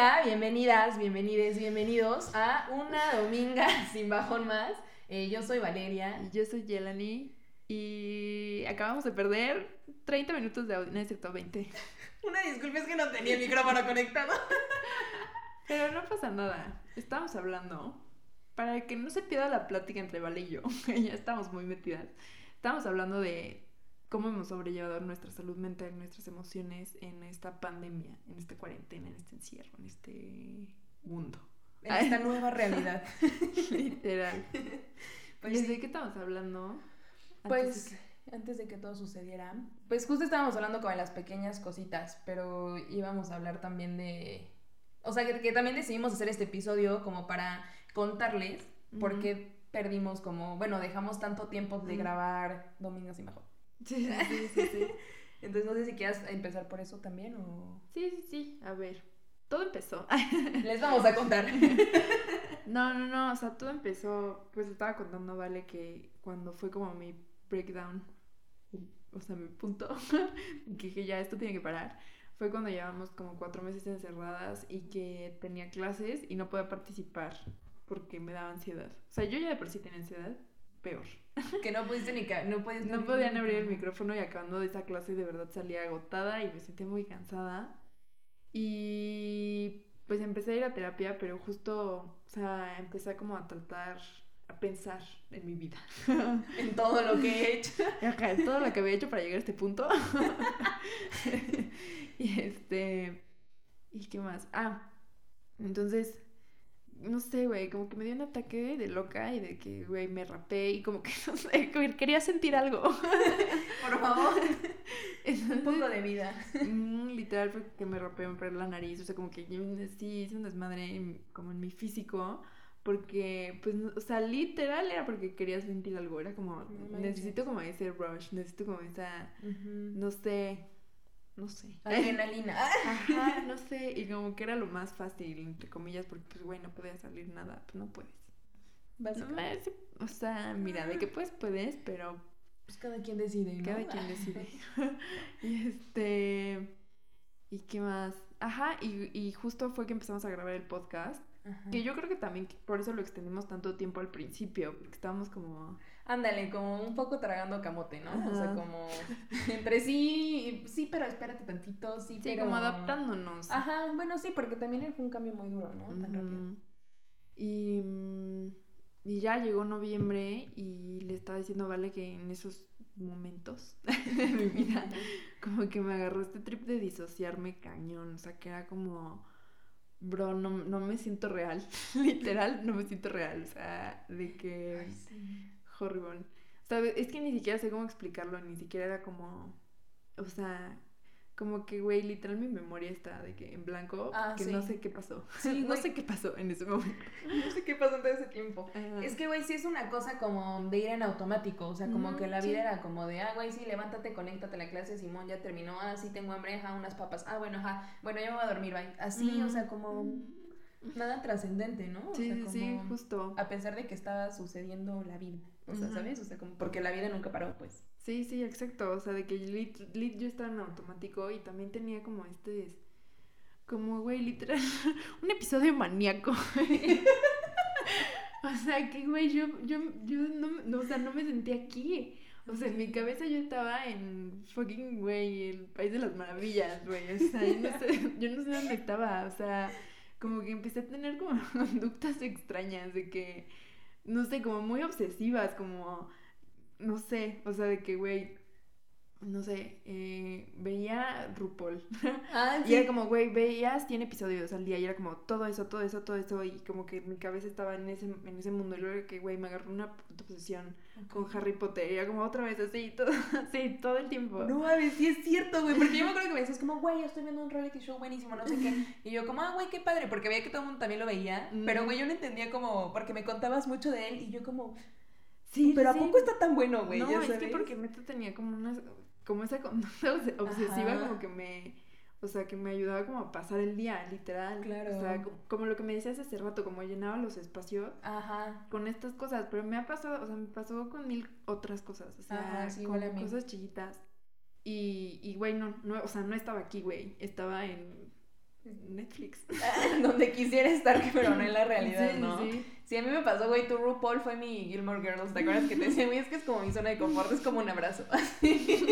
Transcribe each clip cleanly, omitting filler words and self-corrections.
Hola, bienvenidas, bienvenides, bienvenidos a una dominga sin bajón más. Yo soy Valeria. Y yo soy Yelani. Y acabamos de perder 30 minutos de audio, no, excepto 20. Una disculpa, es que no tenía el micrófono conectado. Pero no pasa nada, estábamos hablando, para que no se pierda la plática entre Vale y yo, ya estamos muy metidas. Estábamos hablando de cómo hemos sobrellevado nuestra salud mental, nuestras emociones en esta pandemia, en esta cuarentena, en este encierro, en este mundo. En esta nueva realidad. Literal. Pues ¿desde sí. qué estamos hablando? Pues antes de que todo sucediera, pues justo estábamos hablando como de las pequeñas cositas, pero íbamos a hablar también de... O sea, que también decidimos hacer este episodio como para contarles por qué perdimos como... Bueno, dejamos tanto tiempo de grabar domingos y mejor. Sí. Entonces no sé si quieras empezar por eso también o... Sí, a ver. Todo empezó. Les vamos a contar. No, o sea, todo empezó... Pues estaba contando, Vale, que cuando fue como mi breakdown, o sea, mi punto, que dije ya, esto tiene que parar. Fue cuando llevábamos como 4 meses encerradas y que tenía clases y no podía participar porque me daba ansiedad. O sea, yo ya de por sí tenía ansiedad, peor. Que no pudiste ni... No podían abrir el micrófono y acabando de esa clase de verdad salía agotada y me sentía muy cansada. Y pues empecé a ir a terapia, pero justo, o sea, empecé como a tratar... a pensar en mi vida, en todo lo que he hecho, en todo lo que había hecho para llegar a este punto. ¿Y qué más? Entonces, no sé, güey, como que me dio un ataque de loca y de que, güey, me rapé y como que, no sé, quería sentir algo. Por favor. Entonces, un poco de vida. Literal, fue que me rapé, me perdí la nariz, o sea, como que yo sí hice un desmadre como en mi físico. Porque, pues, o sea, literal era porque quería sentir algo. Era como, necesito como ese rush, necesito como esa, no sé. Adrenalina. Ajá, no sé. Y como que era lo más fácil, entre comillas, porque, pues, güey, no podía salir nada. Pues no puedes. Básicamente. No, o sea, mira, de que puedes, pero... Pues cada quien decide, ¿no? Cada quien decide. ¿Y qué más? Ajá, y justo fue que empezamos a grabar el podcast. Ajá. Que yo creo que también por eso lo extendimos tanto tiempo al principio, porque estábamos como... Ándale, como un poco tragando camote, ¿no? Ajá. O sea, como entre sí, pero espérate tantito, sí, pero... Sí, como adaptándonos. Ajá, bueno, sí, porque también fue un cambio muy duro, ¿no? Tan rápido. Y ya llegó noviembre y le estaba diciendo a Vale que en esos momentos de mi vida como que me agarró este trip de disociarme cañón, o sea, que era como... Bro, no me siento real. Literal, no me siento real. O sea, de que... Ay, sí. Horrible. O sea, es que ni siquiera sé cómo explicarlo. Ni siquiera era como... O sea, como que, güey, literal mi memoria está de que en blanco. Que sí. No sé qué pasó. Sí, no sé qué pasó en ese momento. No sé qué pasó en todo ese tiempo. Ajá. Es que, güey, sí es una cosa como de ir en automático. O sea, como que la vida era como de... güey, sí, levántate, conéctate a la clase. Simón, ya terminó. Sí, tengo hambre. Unas papas. Bueno, bueno, yo me voy a dormir, bye. Así, o sea, como... Nada trascendente, ¿no? Sí, o sea, como... sí, justo. A pesar de que estaba sucediendo la vida. O sea, ¿sabes? O sea, como... Porque la vida nunca paró, pues. Sí, exacto. O sea, de que yo estaba en automático y también tenía como como, güey, literal, un episodio maníaco. O sea, que, güey, yo no, o sea, no me sentía aquí. O sea, en mi cabeza yo estaba en fucking, güey, el país de las maravillas, güey. O sea, yo no sé dónde estaba. O sea, como que empecé a tener como conductas extrañas de que, no sé, como muy obsesivas, como... No sé, o sea, de que, güey, no sé, veía RuPaul. Sí. Y era como, güey, veías 100 episodios al día. Y era como todo eso. Y como que mi cabeza estaba en ese mundo. Y luego que, güey, me agarró una puta obsesión con Harry Potter. Y era como otra vez así, todo el tiempo. No, a ver, sí es cierto, güey. Porque yo me acuerdo que me decías como, güey, yo estoy viendo un reality show buenísimo, no sé qué. Y yo como, güey, qué padre. Porque veía que todo el mundo también lo veía. Pero, güey, yo no entendía como, porque me contabas mucho de él. Y yo como... Sí, pero sí. ¿A poco está tan bueno, güey? No, es que porque neta tenía como esa conducta obsesiva. Ajá. Como que me ayudaba como a pasar el día, literal. Claro. O sea, como lo que me decías hace rato, como llenaba los espacios. Ajá. Con estas cosas, pero me ha pasado, o sea, me pasó con mil otras cosas, o sea, ajá, sí, con cosas chiquitas. Y güey, no, o sea, no estaba aquí, güey, estaba en Netflix. Donde quisiera estar, pero no en la realidad, sí, ¿no? Sí. Sí, a mí me pasó, güey, tu RuPaul fue mi Gilmore Girls, ¿te acuerdas que te decía? Güey, es que es como mi zona de confort, es como un abrazo. Sí,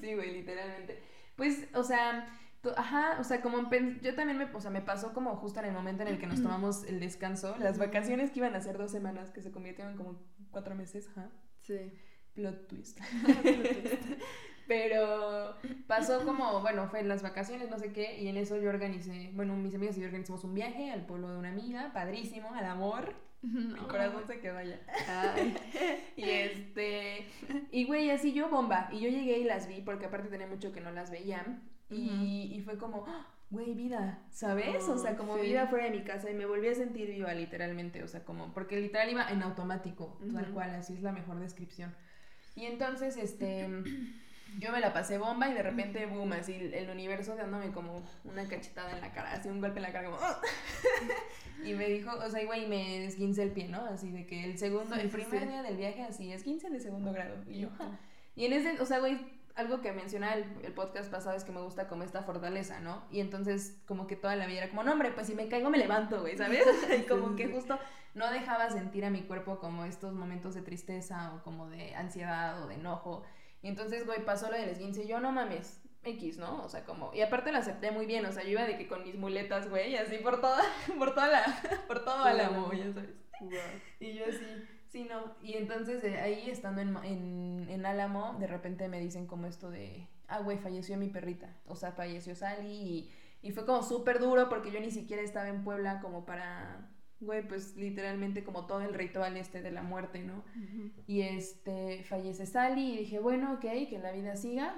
güey, literalmente. Pues, o sea, ajá, o sea, como yo también o sea, me pasó como justo en el momento en el que nos tomamos el descanso, las vacaciones que iban a ser 2 semanas, que se convirtieron en como 4 meses, ajá. Sí. Plot twist. Pero pasó como, bueno, fue en las vacaciones, no sé qué, y en eso yo organicé, bueno, mis amigas y yo organizamos un viaje al pueblo de una amiga, padrísimo, al amor. No. Mi corazón se quedó allá. Ay. Y güey, así yo bomba. Y yo llegué y las vi, porque aparte tenía mucho que no las veía. Y fue como, güey, vida, ¿sabes? O sea, como sí. Vida fuera de mi casa y me volví a sentir viva, literalmente. O sea, como, porque literal iba en automático, tal cual, así es la mejor descripción. Y entonces, yo me la pasé bomba y de repente, boom, así el universo dándome como una cachetada en la cara, así un golpe en la cara, como... ¡Oh! Y me dijo, o sea, güey, me esguince el pie, ¿no? Así de que el primer día del viaje, así, esguince de segundo grado. Y yo, ¡ah! Y en ese, o sea, güey, algo que mencionaba el podcast pasado es que me gusta como esta fortaleza, ¿no? Y entonces, como que toda la vida era como, no, hombre, pues si me caigo me levanto, güey, ¿sabes? Y como que justo no dejaba sentir a mi cuerpo como estos momentos de tristeza o como de ansiedad o de enojo. Y entonces, güey, pasó lo del esguince, yo no mames, X, ¿no? O sea, como... Y aparte lo acepté muy bien, o sea, yo iba de que con mis muletas, güey, así por todo Álamo, ya sabes. Wow. Y yo así, sí, no. Y entonces, ahí estando en Álamo, de repente me dicen como esto de... Ah, güey, falleció mi perrita, o sea, falleció Sally y fue como súper duro porque yo ni siquiera estaba en Puebla como para... Güey, pues literalmente como todo el ritual de la muerte, ¿no? Uh-huh. Y fallece Sally y dije, bueno, ok, que la vida siga,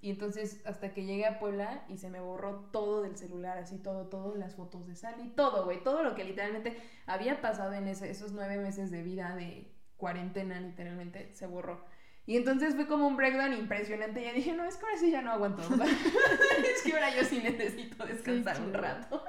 Y entonces hasta que llegué a Puebla y se me borró todo del celular, así todo, las fotos de Sally, todo, güey, todo lo que literalmente había pasado en esos 9 meses de vida de cuarentena, literalmente, se borró. Y entonces fue como un breakdown impresionante. Y yo dije, no, es que ahora sí ya no aguanto. Es que ahora yo sí necesito descansar un rato.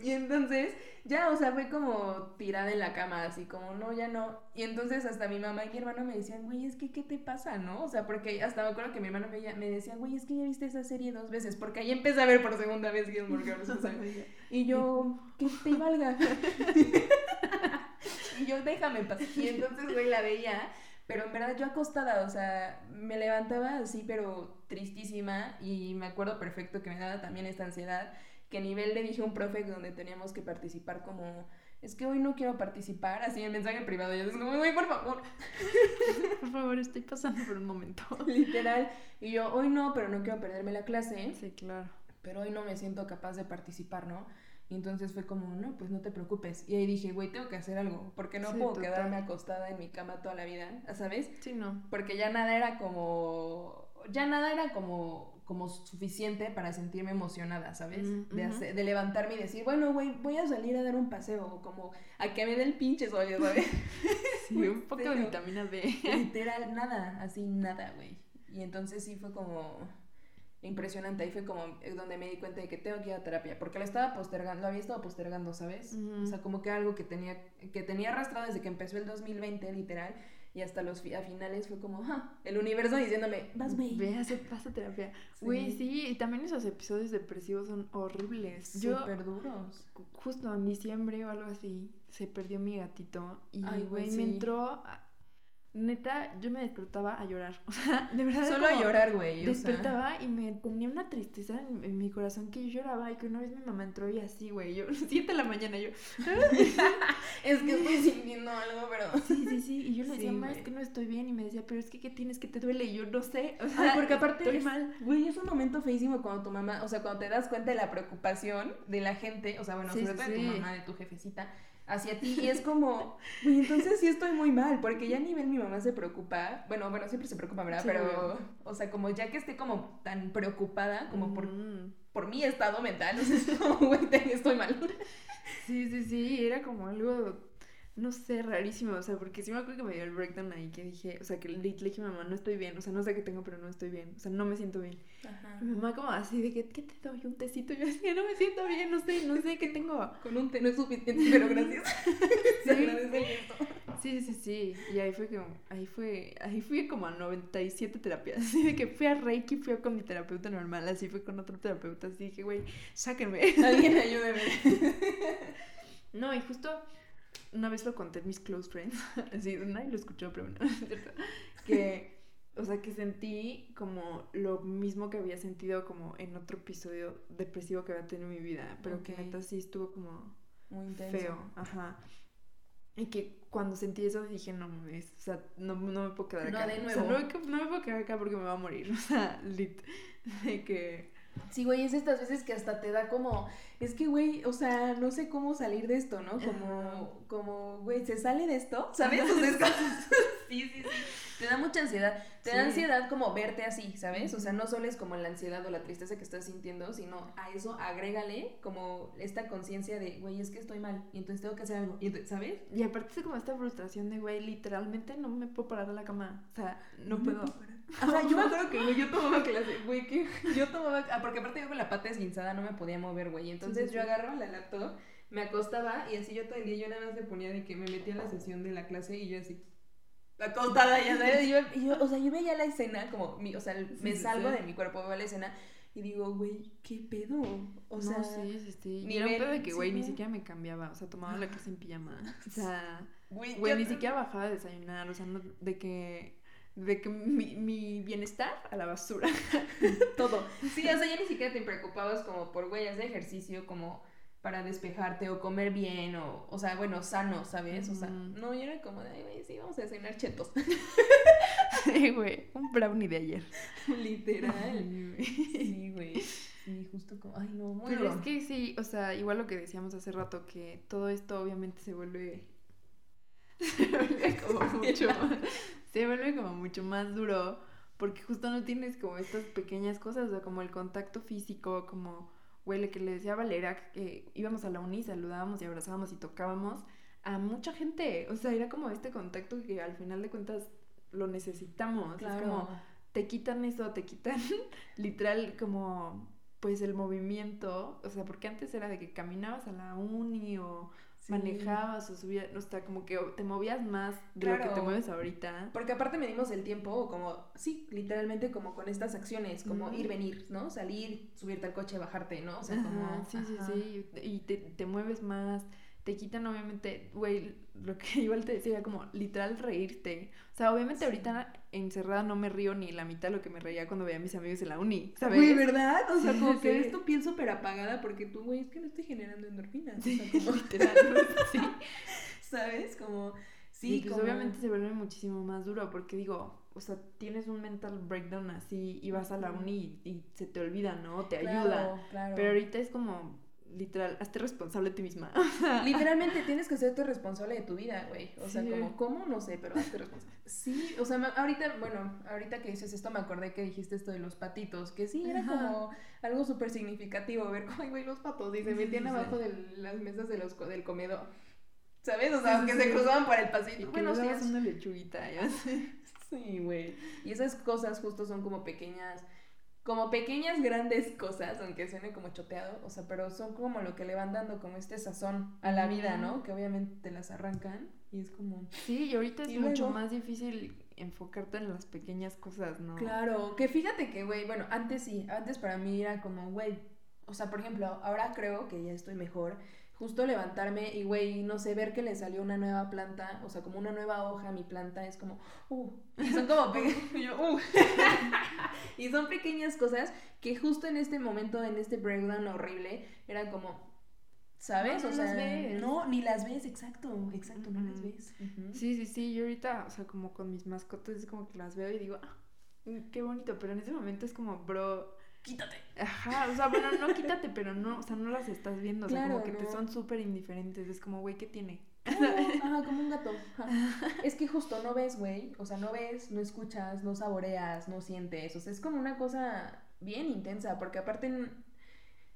Y entonces, ya, o sea, fue como tirada en la cama, así como, no, ya no. Y entonces hasta mi mamá y mi hermano me decían, güey, es que, ¿qué te pasa, no? O sea, porque hasta me acuerdo que mi hermano me decía, güey, es que ya viste esa serie 2 veces, porque ahí empecé a ver por segunda vez Gilmore Girls, o sea. Y yo, que te valga. Y yo, déjame pasar. Y entonces, güey, la veía, pero en verdad yo acostada, o sea, me levantaba así, pero tristísima, y me acuerdo perfecto que me daba también esta ansiedad, que a nivel le dije a un profe donde teníamos que participar como, es que hoy no quiero participar, así en mensaje privado, y yo como, güey, por favor, estoy pasando por un momento. Literal, y yo, hoy no, pero no quiero perderme la clase. Sí, claro. Pero hoy no me siento capaz de participar, ¿no? Y entonces fue como, no, pues no te preocupes. Y ahí dije, güey, tengo que hacer algo, porque no puedo quedarme acostada en mi cama toda la vida, ¿sabes? Sí, no. Porque ya nada era como suficiente para sentirme emocionada, ¿sabes? Mm-hmm. De levantarme y decir, bueno, güey, voy a salir a dar un paseo, como a que me dé el pinche sol, ¿sabes? Sí, un poco de vitamina B. Literal, nada, así nada, güey. Y entonces sí fue como impresionante, ahí fue como donde me di cuenta de que tengo que ir a terapia, porque lo había estado postergando, ¿sabes? Mm-hmm. O sea, como que algo que tenía arrastrado desde que empezó el 2020, literal. Y hasta a finales fue como, ¡ah! El universo diciéndome, vas, güey. Vas a terapia. Güey, sí, y también esos episodios depresivos son horribles. Súper duros. Justo en diciembre o algo así, se perdió mi gatito. Y, güey, sí. Me entró... Neta, yo me despertaba a llorar. O sea, de verdad. Solo a llorar, güey. Despertaba, o sea... y me tenía una tristeza en mi corazón que yo lloraba. Y que una vez mi mamá entró y así, güey. Yo, 7 de la mañana, yo. Es que estoy sintiendo algo, pero. Sí. Y yo le decía, mamá, es que no estoy bien. Y me decía, pero es que, ¿qué tienes? Que te duele. Y yo no sé. O sea, porque aparte. Estoy mal. Güey, es un momento feísimo cuando tu mamá. O sea, cuando te das cuenta de la preocupación de la gente. O sea, bueno, sobre todo de tu mamá, de tu jefecita. Hacia ti, y es como, güey, entonces sí estoy muy mal, porque ya a nivel mi mamá se preocupa, bueno, siempre se preocupa, ¿verdad? Sí, pero, o sea, como ya que esté como tan preocupada, como por mi estado mental, entonces es como, güey, estoy mal. Sí, era como algo, no sé, rarísimo, o sea, porque sí me acuerdo que me dio el breakdown ahí, que dije, o sea, que le dije a mi mamá, no estoy bien, o sea, no sé qué tengo, pero no estoy bien, o sea, no me siento bien. Ajá. Mi mamá como así, de que, ¿qué te doy? Un tecito, yo decía, no me siento bien, no sé qué tengo. Con un té no es suficiente, pero gracias. Se agradece esto. Sí. Y ahí fui como a 97 terapias. Así de que fui a Reiki, fui con mi terapeuta normal, así fui con otro terapeuta. Así dije, güey, sáquenme. Alguien ayúdeme. No, y justo una vez lo conté mis close friends. Así, nadie lo escuchó, pero no, es cierto. Que, o sea, que sentí como lo mismo que había sentido como en otro episodio depresivo que había tenido en mi vida. Pero okay, que neta sí estuvo como muy intenso, feo. Ajá. Y que cuando sentí eso dije, no me puedo quedar acá. No, de nuevo. O sea, no me puedo quedar acá porque me va a morir. O sea, lit. De que... Sí, güey, es estas veces que hasta te da como... Es que, güey, o sea, no sé cómo salir de esto, ¿no? Como, güey, ¿se sale de esto? ¿Sabes? O sea, es como... Sí. Te da mucha ansiedad. Te da ansiedad como verte así, ¿sabes? O sea, no solo es como la ansiedad o la tristeza que estás sintiendo, sino a eso agrégale como esta conciencia de, güey, es que estoy mal y entonces tengo que hacer algo, ¿sabes? Y aparte es como esta frustración de, güey, literalmente no me puedo parar de la cama. O sea, no puedo parar. O sea, yo me acuerdo que yo tomaba clase, güey, que yo tomaba... porque aparte yo con la pata esguinzada no me podía mover, güey. Entonces yo agarraba la laptop, me acostaba y así yo todo el día yo nada más le ponía de que me metía en la sesión de la clase y yo así... acostada, ya sabes, yo, o sea, yo veía la escena como, o sea, me salgo de mi cuerpo, veo la escena y digo, güey, ¿qué pedo? O sea, sí. Y era un pedo de que, güey, ni siquiera me cambiaba, o sea, tomaba la clase en pijama, o sea, güey, ni siquiera bajaba a desayunar, o sea, no, de que mi bienestar a la basura, todo. Sí, o sea, ya ni siquiera te preocupabas como por, güey, hacer ejercicio como para despejarte o comer bien o sea, bueno, sano, ¿sabes? O sea, no, yo era como de, ay, güey, sí, vamos a desayunar chetos. Sí, güey, un brownie de ayer. Literal. Sí, güey. Sí, justo como, ay, no, muy pero es que sí, o sea, igual lo que decíamos hace rato, que todo esto obviamente se vuelve como mucho más, se vuelve como mucho más duro, porque justo no tienes como estas pequeñas cosas, o sea, como el contacto físico, como... Güey, que le decía a Valeria que íbamos a la uni, saludábamos y abrazábamos y tocábamos a mucha gente. O sea, era como este contacto que al final de cuentas lo necesitamos. Claro. Es como, te quitan eso, te quitan literal como, pues, el movimiento. O sea, porque antes era de que caminabas a la uni o... Sí. Manejabas o subías, o sea, como que te movías más de lo que te mueves ahorita. Porque aparte medimos el tiempo como, sí, literalmente como con estas acciones, como ir, venir, ¿no? Salir, subirte al coche, bajarte, ¿no? O sea, como... Ajá, sí, y te mueves más, te quitan obviamente, güey, lo que igual te decía, como literal reírte. O sea, obviamente ahorita encerrada no me río ni la mitad de lo que me reía cuando veía a mis amigos en la uni, ¿sabes? Güey, ¿verdad? O sea, como que esto pienso pero apagada porque tú, güey, es que no estoy generando endorfinas. Sí, o sea, como literal, sí. ¿Sabes? Como, sí, pues como... obviamente se vuelve muchísimo más duro porque digo, o sea, tienes un mental breakdown así y vas a la uni y se te olvida, ¿no? Te ayuda. Claro. Pero ahorita es como... Literal, hazte responsable de ti misma. Literalmente tienes que hacerte responsable de tu vida, güey. O sea, sí, como, ¿cómo? No sé, pero hazte responsable. Sí, o sea, ahorita que dices esto me acordé que dijiste esto de los patitos, que sí, era como algo súper significativo, ver cómo, güey, los patos, y se metían abajo de las mesas del comedor, ¿sabes? O sea, que se cruzaban por el pasillo. Y bueno, sí, es una lechuguita, ya sé. Sí, güey. Y esas cosas justo son como pequeñas grandes cosas, aunque suene como choteado, o sea, pero son como lo que le van dando como este sazón a la vida, ¿no? Que obviamente te las arrancan y es como... Sí, y ahorita es mucho más difícil enfocarte en las pequeñas cosas, ¿no? Claro, que fíjate que, güey, bueno, antes para mí era como, güey, o sea, por ejemplo, ahora creo que ya estoy mejor, justo levantarme y, güey, no sé, ver que le salió una nueva planta, o sea, como una nueva hoja a mi planta, es como, y son como y son pequeñas cosas que justo en este momento, en este breakdown horrible, eran como, ¿sabes? No, o sea, las ves. No, ni las ves, exacto, no las ves. Sí, yo ahorita, o sea, como con mis mascotas, es como que las veo y digo, qué bonito, pero en ese momento es como, bro... quítate. Ajá, o sea, bueno, no quítate, pero no, o sea, no las estás viendo, o sea, claro, como que te son súper indiferentes, es como, güey, ¿qué tiene? Ajá, como un gato. Ajá. Es que justo no ves, güey, o sea, no ves, no escuchas, no saboreas, no sientes, o sea, es como una cosa bien intensa, porque aparte,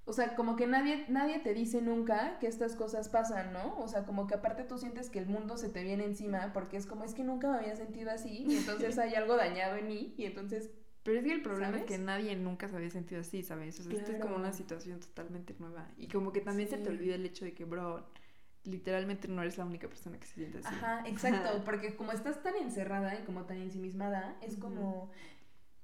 o sea, como que nadie te dice nunca que estas cosas pasan, ¿no? O sea, como que aparte tú sientes que el mundo se te viene encima, porque es como, es que nunca me había sentido así, y entonces hay algo dañado en mí, y entonces... Pero es que el problema es que nadie nunca se había sentido así, ¿sabes? O sea, esto es como una situación totalmente nueva. Y como que también se te olvida el hecho de que, bro, literalmente no eres la única persona que se siente así. Ajá, exacto, porque como estás tan encerrada y como tan ensimismada, es como,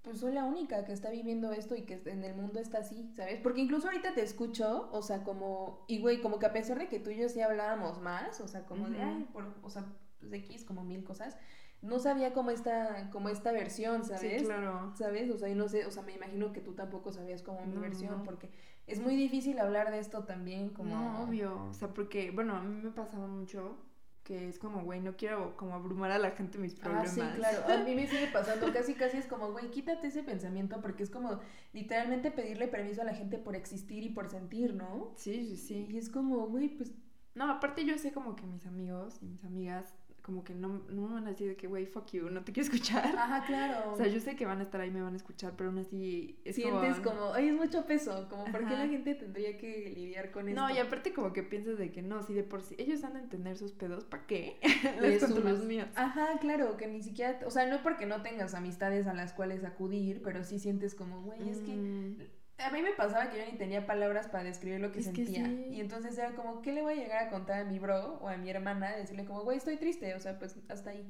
pues soy la única que está viviendo esto y que en el mundo está así, ¿sabes? Porque incluso ahorita te escucho, o sea, como, y güey, como que a pesar de que tú y yo sí hablábamos más, o sea, como de, ay, por, o sea, pues X, como mil cosas, no sabía como esta versión, ¿sabes? Sí, claro. ¿Sabes? O sea, y no sé, o sea, me imagino que tú tampoco sabías como mi versión, porque es muy difícil hablar de esto también, como... No, obvio, o sea, porque, bueno, a mí me pasaba mucho que es como, güey, no quiero como abrumar a la gente mis problemas. Ah, sí, claro, a mí me sigue pasando, casi es como, güey, quítate ese pensamiento, porque es como literalmente pedirle permiso a la gente por existir y por sentir, ¿no? Sí, sí, sí. Y es como, güey, pues... No, aparte yo sé como que mis amigos y mis amigas como que no me van a decir de que, güey, fuck you, no te quiero escuchar. Ajá, claro. O sea, yo sé que van a estar ahí, me van a escuchar, pero aún así... Es sientes como, ay, es mucho peso, como, ¿por qué la gente tendría que lidiar con esto? No, y aparte como que piensas de que no, si de por sí ellos han de entender sus pedos, ¿para qué? Les cuento los míos. Ajá, claro, que ni siquiera... O sea, no porque no tengas amistades a las cuales acudir, pero sí sientes como, güey, es que... A mí me pasaba que yo ni tenía palabras para describir lo que sentía. Que sí. Y entonces era como, ¿qué le voy a llegar a contar a mi bro o a mi hermana? Decirle como, güey, estoy triste, o sea, pues hasta ahí,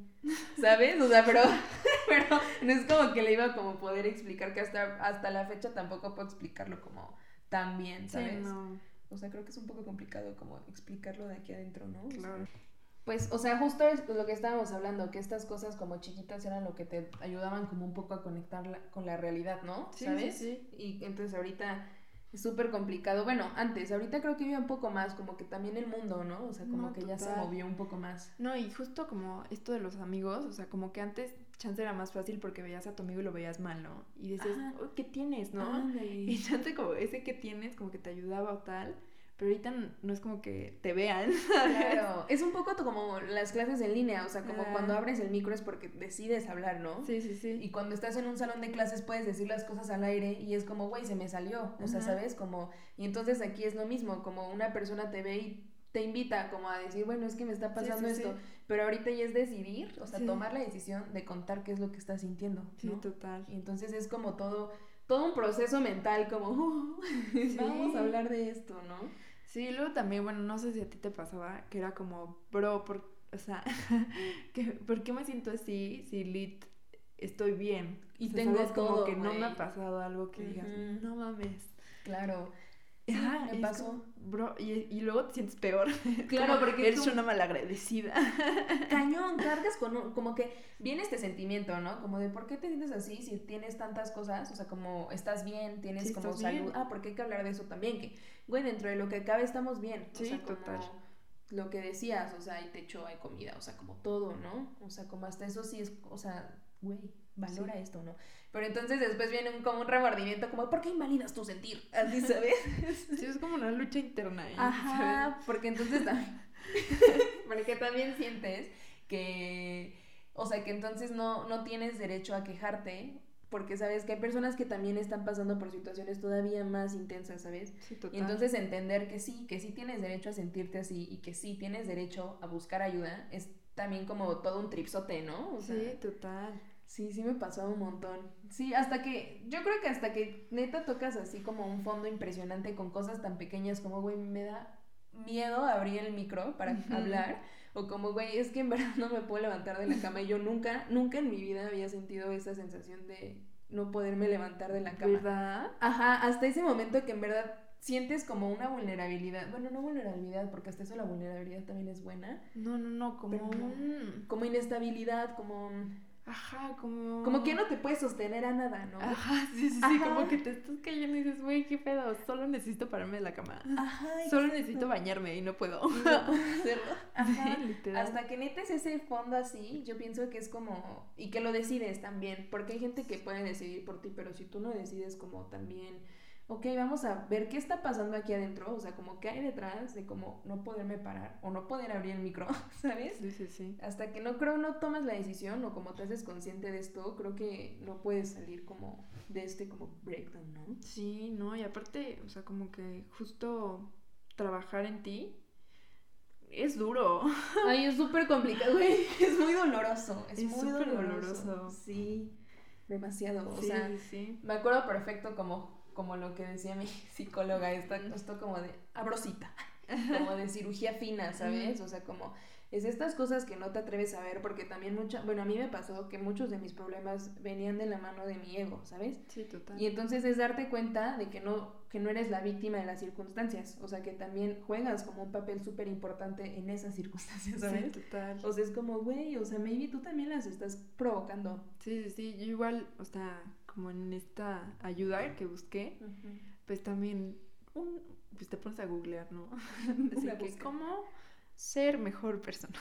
¿sabes? O sea, pero no es como que le iba como poder explicar, que hasta la fecha tampoco puedo explicarlo como tan bien, ¿sabes? Sí, no. O sea, creo que es un poco complicado como explicarlo de aquí adentro, ¿no? Claro. Pues, o sea, justo es lo que estábamos hablando, que estas cosas como chiquitas eran lo que te ayudaban como un poco a conectar con la realidad, ¿no? Sí, ¿sabes? Sí, sí. Y entonces ahorita es súper complicado. Bueno, antes, ahorita creo que vive un poco más, como que también el mundo, ¿no? O sea, como no, que total. Ya se movió un poco más. No, y justo como esto de los amigos, o sea, como que antes chance era más fácil porque veías a tu amigo y lo veías mal, ¿no? Y dices, oh, ¿qué tienes, no? Y chance como ese que tienes, como que te ayudaba o tal... Pero ahorita no es como que te vean, ¿sabes? Claro, es un poco como las clases en línea, o sea, como cuando abres el micro es porque decides hablar, ¿no? Sí, sí, sí. Y cuando estás en un salón de clases puedes decir las cosas al aire y es como, güey, se me salió, o sea, ¿sabes? Como, y entonces aquí es lo mismo, como una persona te ve y te invita como a decir, bueno, es que me está pasando esto, pero ahorita ya es decidir, o sea, tomar la decisión de contar qué es lo que estás sintiendo, ¿no? Sí, total. Y entonces es como todo un proceso mental, como, vamos a hablar de esto, ¿no? Sí, luego también, bueno, no sé si a ti te pasaba, que era como, bro, o sea, ¿por qué me siento así si lit estoy bien? Y o sea, tengo todo, como que no me ha pasado algo que digas, no mames. Claro. Ajá, sí, me pasó. Como, bro, y luego te sientes peor. Claro, porque eres una malagradecida. Cañón, cargas como que viene este sentimiento, ¿no? Como de, ¿por qué te sientes así si tienes tantas cosas? O sea, como estás bien, tienes sí, como salud. Bien. Ah, porque hay que hablar de eso también, que... Güey, dentro de lo que cabe estamos bien. Sí, o sea, total. Lo que decías, o sea, hay techo, hay comida, o sea, como todo, ¿no? O sea, como hasta eso sí es, o sea, güey, valora esto, ¿no? Pero entonces después viene como un remordimiento, como, ¿por qué invalidas tu sentir? Así, ¿sabes? Sí, es como una lucha interna. ¿Eh? Ajá, ¿sabes? Porque entonces también... porque también sientes que... O sea, que entonces no tienes derecho a quejarte... Porque sabes que hay personas que también están pasando por situaciones todavía más intensas, ¿sabes? Sí, total. Y entonces entender que sí tienes derecho a sentirte así y que sí tienes derecho a buscar ayuda es también como todo un tripsote, ¿no? O sea, sí, total. Sí, sí me pasó un montón. Sí, yo creo que hasta que neta tocas así como un fondo impresionante con cosas tan pequeñas como, güey, me da miedo abrir el micro para hablar. O como, güey, es que en verdad no me puedo levantar de la cama. Y yo nunca en mi vida había sentido esa sensación de no poderme levantar de la cama. ¿Verdad? Ajá, hasta ese momento que en verdad sientes como una vulnerabilidad. Bueno, no vulnerabilidad, porque hasta eso la vulnerabilidad también es buena. No, como... como inestabilidad, como... Ajá, como... Como que no te puedes sostener a nada, ¿no? Ajá, sí, sí, sí, como que te estás cayendo y dices, güey, qué pedo, solo necesito pararme de la cama. Ajá. Solo necesito bañarme y no puedo. Y no puedo hacerlo. Ajá, sí, literal. Hasta que netes ese fondo así, yo pienso que es como... Y que lo decides también, porque hay gente que puede decidir por ti, pero si tú no decides como también... Ok, vamos a ver qué está pasando aquí adentro, o sea, como qué hay detrás de como no poderme parar o no poder abrir el micro, ¿sabes? Sí, sí, sí. Hasta que no tomas la decisión o como te haces consciente de esto, creo que no puedes salir como de este como breakdown, ¿no? Sí, no, y aparte, o sea, como que justo trabajar en ti es duro. Ay, es súper complicado, güey, es muy doloroso, es muy súper doloroso. Sí, demasiado, o sea, sí. Me acuerdo perfecto como lo que decía mi psicóloga, esto como de abrosita. como de cirugía fina, ¿sabes? O sea, como es estas cosas que no te atreves a ver, porque también a mí me pasó que muchos de mis problemas venían de la mano de mi ego, ¿sabes? Sí, total. Y entonces es darte cuenta de que no eres la víctima de las circunstancias, o sea, que también juegas como un papel súper importante en esas circunstancias, ¿sabes? Sí, total. O sea, es como, güey, o sea, maybe tú también las estás provocando. Sí, sí, sí, yo igual, o sea, como en esta ayuda que busqué, pues también, pues te pones a googlear, ¿no? Así que, ¿cómo ser mejor persona?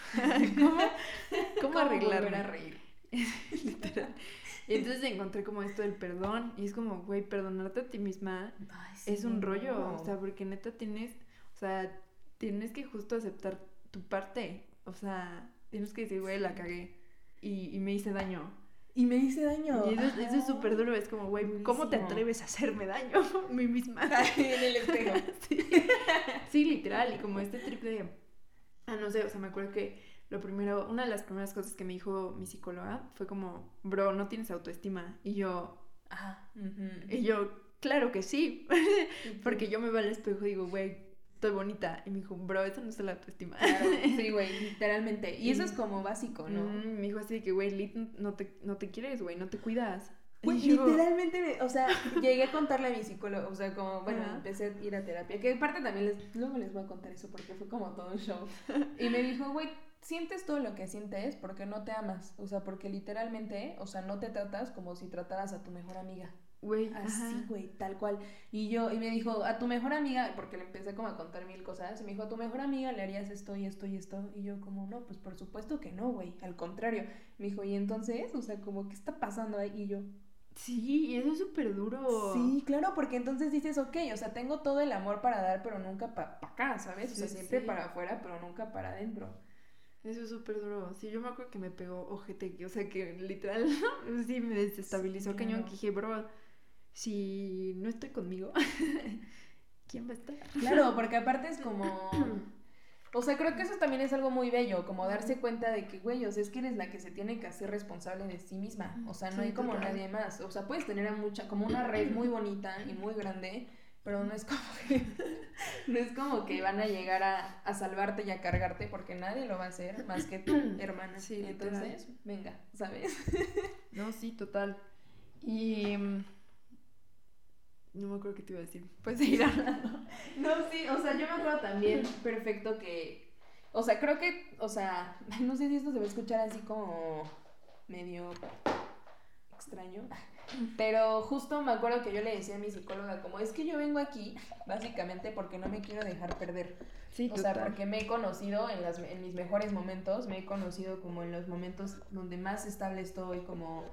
¿Cómo arreglarme? ¿Cómo volver a reír? Literal. Y entonces encontré como esto del perdón. Y es como, güey, perdonarte a ti misma, ay, sí, es un rollo, no. O sea, porque neta tienes que justo aceptar tu parte. O sea, tienes que decir, güey, la cagué y me hice daño. Y eso es súper duro. Es como, güey, ¿cómo te atreves a hacerme daño? Mí misma. En el espejo. Sí. Sí, literal. Y como este trip de... no sé, o sea, me acuerdo que una de las primeras cosas que me dijo mi psicóloga fue como, bro, no tienes autoestima. Y yo, claro que sí. Porque yo me veo al espejo y digo, güey, estoy bonita. Y me dijo, bro, eso no es la autoestima. Claro, sí, güey, literalmente. Y eso es como básico, ¿no? Me dijo así de que, güey, no te quieres, güey, no te cuidas. Pues literalmente, o sea, llegué a contarle a mi psicólogo, o sea, como, bueno, empecé a ir a terapia, que en parte también luego les voy a contar eso porque fue como todo un show. Y me dijo, güey, sientes todo lo que sientes porque no te amas, o sea, porque literalmente, o sea, no te tratas como si trataras a tu mejor amiga. Güey, así, güey, tal cual. Y me dijo, a tu mejor amiga, porque le empecé como a contar mil cosas, y me dijo, a tu mejor amiga le harías esto y esto y esto. Y yo como, no, pues por supuesto que no, güey, al contrario. Me dijo, y entonces, o sea, como, ¿qué está pasando ahí? Y yo... sí, eso es súper duro. Sí, claro, porque entonces dices, ok, o sea, tengo todo el amor para dar, pero nunca para acá, ¿sabes? O sea, sí, siempre para afuera, pero nunca para adentro. Eso es súper duro. Sí, yo me acuerdo que me pegó ojete, o sea, que literal, sí, me desestabilizó cañón, que dije, bro, si no estoy conmigo, ¿quién va a estar? Claro, porque aparte es como... o sea, creo que eso también es algo muy bello, como darse cuenta de que, güey, o sea, es que eres la que se tiene que hacer responsable de sí misma, o sea, no hay como nadie más, o sea, puedes tener como una red muy bonita y muy grande, pero no es como que van a llegar a salvarte y a cargarte, porque nadie lo va a hacer más que tú, hermana. Sí, entonces, venga, ¿sabes? No, sí, total. Y... no me acuerdo qué te iba a decir. Puedes seguir hablando. No, sí, o sea, yo me acuerdo también perfecto que... o sea, creo que... o sea, no sé si esto se va a escuchar así como... medio... extraño. Pero justo me acuerdo que yo le decía a mi psicóloga como... es que yo vengo aquí básicamente porque no me quiero dejar perder. Sí, o sea, total. Porque me he conocido en mis mejores momentos. Me he conocido como en los momentos donde más estable estoy, como...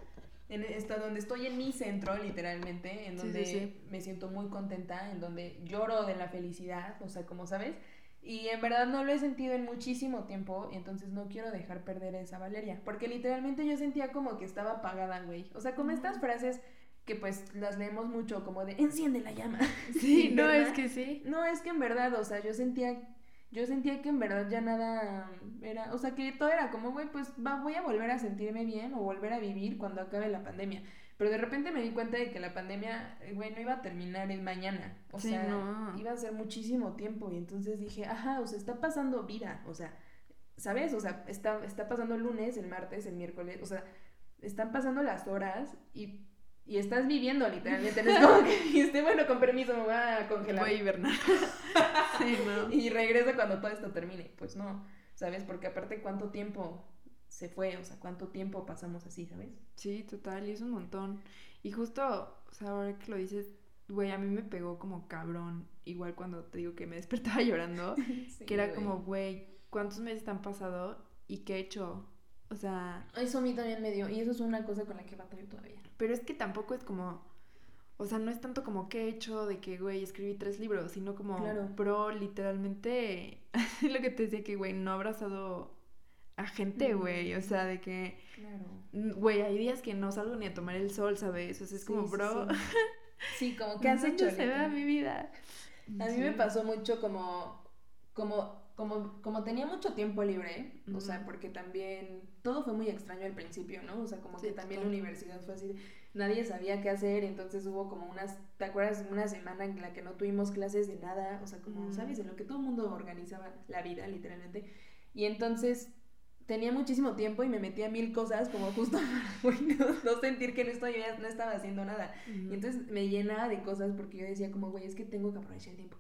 donde estoy en mi centro, literalmente, en donde me siento muy contenta, en donde lloro de la felicidad, o sea, como sabes, y en verdad no lo he sentido en muchísimo tiempo, y entonces no quiero dejar perder esa Valeria, porque literalmente yo sentía como que estaba apagada, güey, o sea, como estas frases que pues las leemos mucho, como de, enciende la llama. Sí, no, ¿verdad? Es que sí. No, es que en verdad, o sea, yo sentía que en verdad ya nada era... o sea, que todo era como, güey, pues voy a volver a sentirme bien o volver a vivir cuando acabe la pandemia. Pero de repente me di cuenta de que la pandemia, güey, no iba a terminar el mañana. O sea, no. Iba a ser muchísimo tiempo. Y entonces dije, ajá, o sea, está pasando vida. O sea, ¿sabes? O sea, está pasando el lunes, el martes, el miércoles. O sea, están pasando las horas y estás viviendo literalmente. No es como que dijiste, bueno, con permiso, me voy a congelar, voy a hibernar. Sí, no. Y regreso cuando todo esto termine. Pues no, ¿sabes? Porque aparte cuánto tiempo se fue, o sea, cuánto tiempo pasamos así, ¿sabes? Sí, total, y es un montón. Y justo, o sea, ahora que lo dices, güey, a mí me pegó como cabrón. Igual cuando te digo que me despertaba llorando. Sí, que era güey. Como, güey, ¿cuántos meses han pasado? ¿Y qué he hecho? O sea... eso a mí también me dio, y eso es una cosa con la que batallo todavía. Pero es que tampoco es como... o sea, no es tanto como que he hecho de que, güey, escribí 3 libros, sino como... claro. Pero literalmente... lo que te decía que, güey, no he abrazado a gente, güey. O sea, de que... claro. Güey, hay días que no salgo ni a tomar el sol, ¿sabes? O sea, es sí, como, bro... sí, sí, como que has hecho... se va mi vida. A mí me pasó mucho como... como tenía mucho tiempo libre, o sea, porque también todo fue muy extraño al principio, ¿no? O sea, como sí, que también la universidad fue así, nadie sabía qué hacer, entonces hubo como unas, ¿te acuerdas? Una semana en la que no tuvimos clases de nada, o sea, como, ¿sabes? En lo que todo el mundo organizaba la vida, literalmente. Y entonces tenía muchísimo tiempo y me metía a mil cosas como justo para no sentir que no estaba haciendo nada. Y entonces me llenaba de cosas porque yo decía como, güey, es que tengo que aprovechar el tiempo.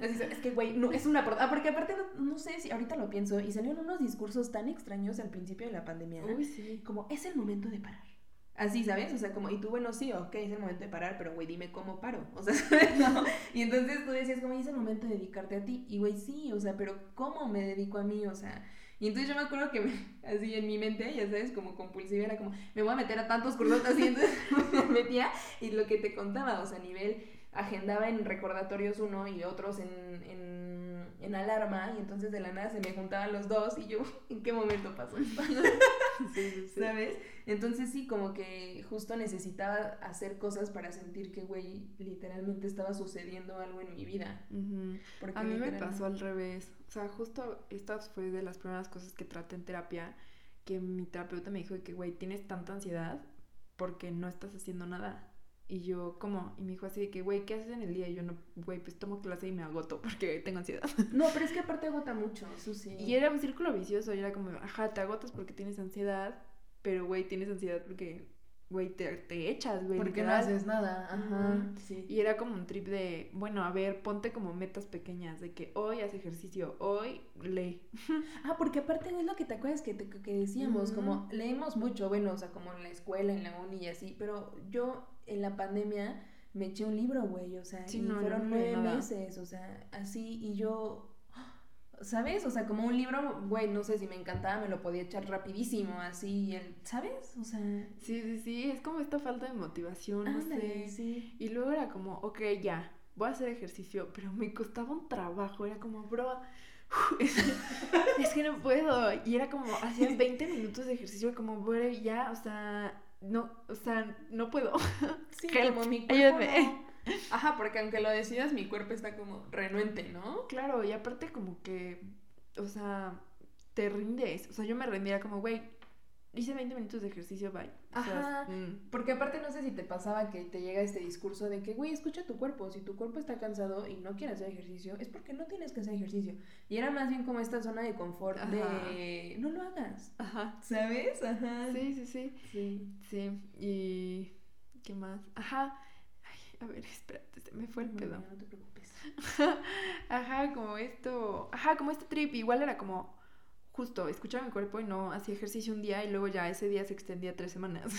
Es que, güey, no, es una... porque aparte, no sé si ahorita lo pienso, y salieron unos discursos tan extraños al principio de la pandemia, ¿no? Uy, sí. Como, es el momento de parar. Así, ¿sabes? O sea, como, y tú, bueno, sí, ok, es el momento de parar, pero, güey, dime cómo paro. O sea, ¿sabes? No. Y entonces tú decías como, es el momento de dedicarte a ti. Y, güey, sí, o sea, pero ¿cómo me dedico a mí? O sea... Y entonces yo me acuerdo que así en mi mente, ya sabes, como compulsiva, era como, me voy a meter a tantos cursos, así, entonces me metía, y lo que te contaba, o sea, a nivel, agendaba en recordatorios uno y otros en alarma, y entonces de la nada se me juntaban los dos, y yo, ¿en qué momento pasó esto? Sí. ¿Sabes? Entonces sí, como que justo necesitaba hacer cosas para sentir que, güey, literalmente estaba sucediendo algo en mi vida. Porque a mí me pasó al revés. O sea, justo esta fue de las primeras cosas que traté en terapia, que mi terapeuta me dijo que, güey, tienes tanta ansiedad porque no estás haciendo nada. Y yo, ¿cómo? Y me dijo así de que, güey, ¿qué haces en el día? Y yo, no, güey, pues tomo clase y me agoto porque tengo ansiedad. No, pero es que aparte agota mucho, Susi. Y era un círculo vicioso, y era como, ajá, te agotas porque tienes ansiedad, pero, güey, tienes ansiedad porque, güey, te echas, güey. Porque literal no haces nada, ajá. Sí. Y era como un trip de, bueno, a ver, ponte como metas pequeñas, de que hoy haz ejercicio, hoy lee. Ah, porque aparte es lo que te acuerdas que decíamos, como leemos mucho, bueno, o sea, como en la escuela, en la uni y así, pero yo... En la pandemia me eché un libro, güey, o sea, sí, y no, fueron 9 meses, o sea, así, y yo, ¿sabes? O sea, como un libro, güey, no sé, si me encantaba, me lo podía echar rapidísimo, así, ¿sabes? O sea... Sí, es como esta falta de motivación, ándale, no sé. Sí. Y luego era como, ok, ya, voy a hacer ejercicio, pero me costaba un trabajo, era como, bro... es que no puedo, y era como, hacía 20 minutos de ejercicio, como, bueno, ya, o sea... No, o sea, no puedo. Sí, como mi cuerpo no. Ajá, porque aunque lo decidas, mi cuerpo está como renuente, ¿no? Claro, y aparte como que, o sea, te rindes. O sea, yo me rendía como, güey, hice 20 minutos de ejercicio, bye. Ajá, porque aparte no sé si te pasaba que te llega este discurso de que, güey, escucha tu cuerpo, si tu cuerpo está cansado y no quiere hacer ejercicio, es porque no tienes que hacer ejercicio. Y era más bien como esta zona de confort, ajá, de no lo hagas, ajá, ¿sabes? Ajá. Sí. Y ¿qué más? Ajá. Ay, a ver, espérate, se me fue el pedo. No te preocupes. Ajá, como esto, ajá, como este trip, igual era como justo, escuchaba mi cuerpo y no hacía ejercicio un día, y luego ya ese día se extendía 3 semanas.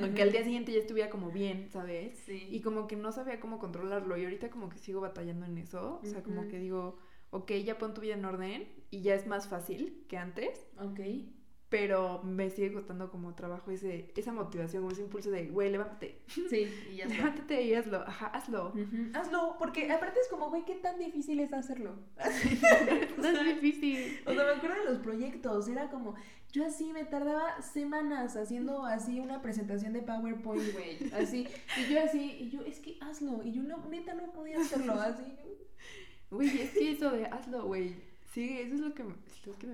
Aunque al día siguiente ya estuviera como bien, ¿sabes? Sí. Y como que no sabía cómo controlarlo, y ahorita como que sigo batallando en eso. O sea, como que digo, ok, ya pon tu vida en orden, y ya es más fácil que antes. Ok. Pero me sigue costando como trabajo esa motivación, como ese impulso de, güey, levántate. Sí, y hazlo. Levántate y hazlo, ajá, hazlo. Hazlo, porque aparte es como, güey, ¿qué tan difícil es hacerlo? No es difícil. O sea, me acuerdo de los proyectos, era como, yo así me tardaba semanas haciendo así una presentación de PowerPoint, güey, así, y yo, es que hazlo, y yo no, neta no podía hacerlo, así. Güey, es que eso de hazlo, güey. Sí, eso es lo que me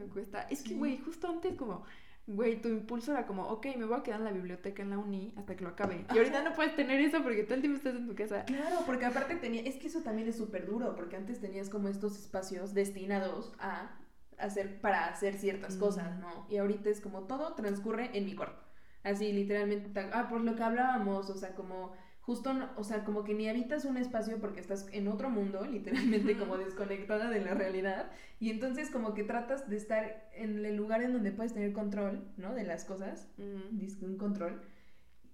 cuesta. Es que, güey, justo antes como, güey, tu impulso era como, ok, me voy a quedar en la biblioteca en la uni hasta que lo acabe. Y ahorita no puedes tener eso porque todo el tiempo estás en tu casa. Claro, porque aparte es que eso también es súper duro, porque antes tenías como estos espacios destinados a hacer, para hacer ciertas cosas, ¿no? Y ahorita es como todo transcurre en mi cuerpo. Así, literalmente, por lo que hablábamos, o sea, como... Justo, no, o sea, como que ni habitas un espacio porque estás en otro mundo, literalmente como desconectada de la realidad, y entonces como que tratas de estar en el lugar en donde puedes tener control, ¿no? De las cosas, un control,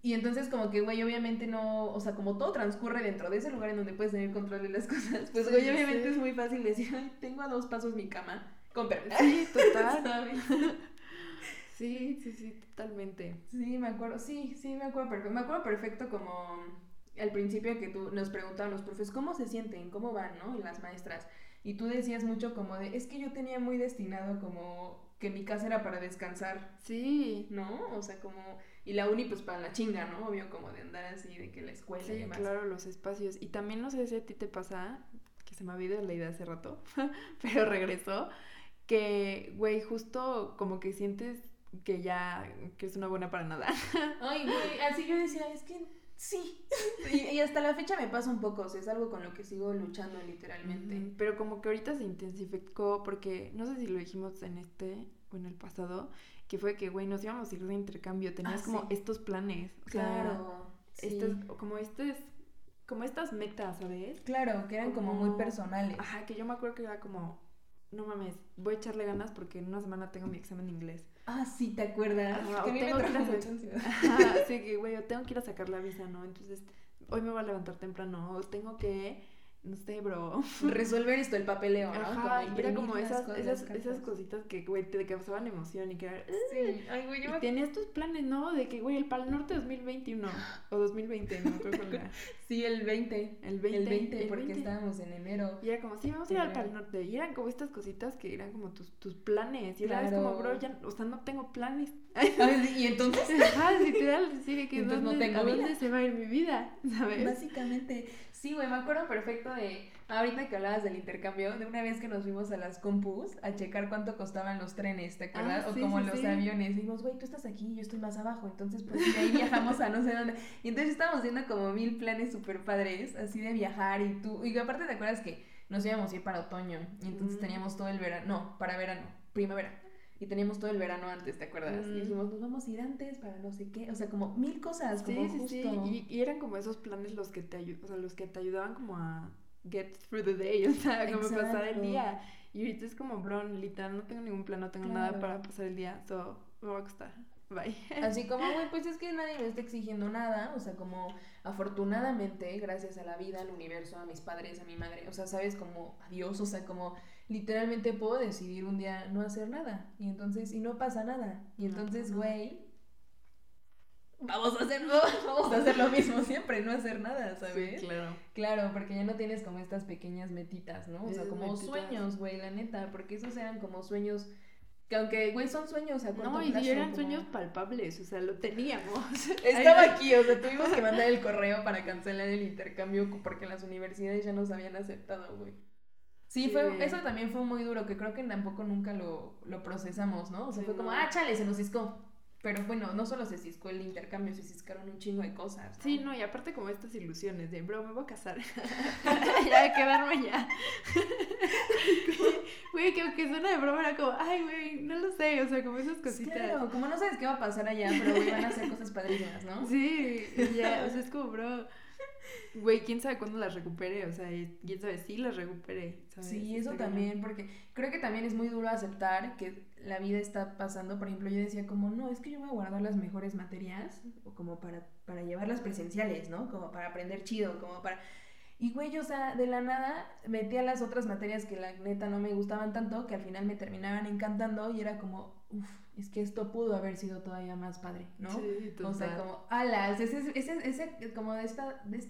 y entonces como que, güey, obviamente no, o sea, como todo transcurre dentro de ese lugar en donde puedes tener control de las cosas, pues, güey, obviamente sí. Es muy fácil decir, ay, tengo a 2 pasos mi cama, cómprame. Sí, total. ¿Sabes? Sí, totalmente. Sí, me acuerdo perfecto. Me acuerdo perfecto como al principio que tú nos preguntaban los profes, ¿cómo se sienten? ¿Cómo van, no? Y las maestras. Y tú decías mucho como de, es que yo tenía muy destinado como que mi casa era para descansar. Sí. ¿No? O sea, como... Y la uni, pues, para la chinga, ¿no? Obvio, como de andar así, de que la escuela y demás. Sí, claro, los espacios. Y también, no sé si a ti te pasa... se me había ido la idea hace rato, pero regresó, que, güey, justo como que sientes que ya, que es una buena para nada. Ay, güey, así yo decía, es que sí. Y hasta la fecha me pasa un poco, o sea, es algo con lo que sigo luchando literalmente. Mm-hmm. Pero como que ahorita se intensificó porque, no sé si lo dijimos en o en el pasado, que fue que, güey, nos íbamos a ir de intercambio, tenías como estos planes. O claro, sea, sí. Como estas metas, ¿sabes? Claro, que eran como muy personales. Ajá, que yo me acuerdo que era como, no mames, voy a echarle ganas porque en una semana tengo mi examen de inglés. Ah, sí, ¿te acuerdas? Ajá, que tengo que ir así que, güey, yo tengo que ir a sacar la visa, ¿no? Entonces, hoy me voy a levantar temprano, o tengo que, no sé, bro, resolver esto, el papeleo, ¿no? Ajá, como era como esas cositas que, güey, te causaban emoción y que era, sí. Ay, güey, yo tenías tus planes, ¿no? De que, güey, el Pal Norte 2021 o 2020, no creo que era. Sí, el 20, porque estábamos en enero. Y era como, sí, vamos a ir al Pal Norte. Y eran como estas cositas que eran como tus planes. Y claro. Era como, bro, ya, o sea, no tengo planes. Y entonces, ajá, literal, sí, que entonces no tengo vida. ¿Dónde se va a ir mi vida? ¿Sabes? Básicamente, sí, güey, me acuerdo perfecto de, ahorita que hablabas del intercambio, de una vez que nos fuimos a las compus a checar cuánto costaban los trenes, ¿te acuerdas? Ah, sí, o como sí, los aviones. Dijimos, güey, tú estás aquí, yo estoy más abajo, entonces pues de ahí viajamos a no sé dónde. Y entonces estábamos viendo como 1000 planes súper padres, así de viajar y tú. Y aparte, ¿te acuerdas que nos íbamos a ir para otoño? Y entonces teníamos todo el verano, no, para verano, primavera. Y teníamos todo el verano antes, ¿te acuerdas? Y dijimos, nos vamos a ir antes para no sé qué. O sea, como 1000 cosas, como justo. Sí. Y eran como esos planes los que te ayudaban como a get through the day, o sea, como exacto. Pasar el día. Y ahorita es como, bro, literal, no tengo ningún plan, no tengo nada para pasar el día. So, me voy a acostar. Bye. Así como, güey, pues es que nadie me está exigiendo nada. O sea, como, afortunadamente, gracias a la vida, al universo, a mis padres, a mi madre. O sea, sabes, como, adiós, o sea, como... Literalmente puedo decidir un día no hacer nada. Y entonces, y no pasa nada. Y entonces, güey, vamos a hacer lo mismo siempre, no hacer nada, ¿sabes? Sí, claro. Claro, porque ya no tienes como estas pequeñas metitas, ¿no? O sea, como metitas. Sueños, güey, la neta. Porque esos eran como sueños que aunque, güey, son sueños a corto plazo. No, y eran como... sueños palpables, o sea, lo teníamos. Estaba aquí, o sea, tuvimos que mandar el correo para cancelar el intercambio porque las universidades ya nos habían aceptado, güey. Sí, eso también fue muy duro, que creo que tampoco nunca lo procesamos, ¿no? O sea, sí, fue como, chale, se nos ciscó. Pero bueno, no solo se ciscó el intercambio, se ciscaron un chingo de cosas, ¿no? Sí, no, y aparte como estas ilusiones de, bro, me voy a casar. Ya de quedarme ya. Güey, que aunque suena de broma, era como, ay, güey, no lo sé, o sea, como esas cositas. Claro, como no sabes qué va a pasar allá, pero güey, van a hacer cosas padrísimas, ¿no? Sí, ya, o sea, es como, bro... Güey, quién sabe cuándo las recupere, o sea, quién sabe si las recupere, ¿sabes? Sí, eso también, porque creo que también es muy duro aceptar que la vida está pasando. Por ejemplo, yo decía como, no, es que yo voy a guardar las mejores materias, o como para llevarlas presenciales, ¿no? Como para aprender chido, como para... Y güey, yo, o sea, de la nada metía las otras materias que la neta no me gustaban tanto, que al final me terminaban encantando y era como, uff, es que esto pudo haber sido todavía más padre, ¿no? Sí, total. O sea, como, alas, ese como de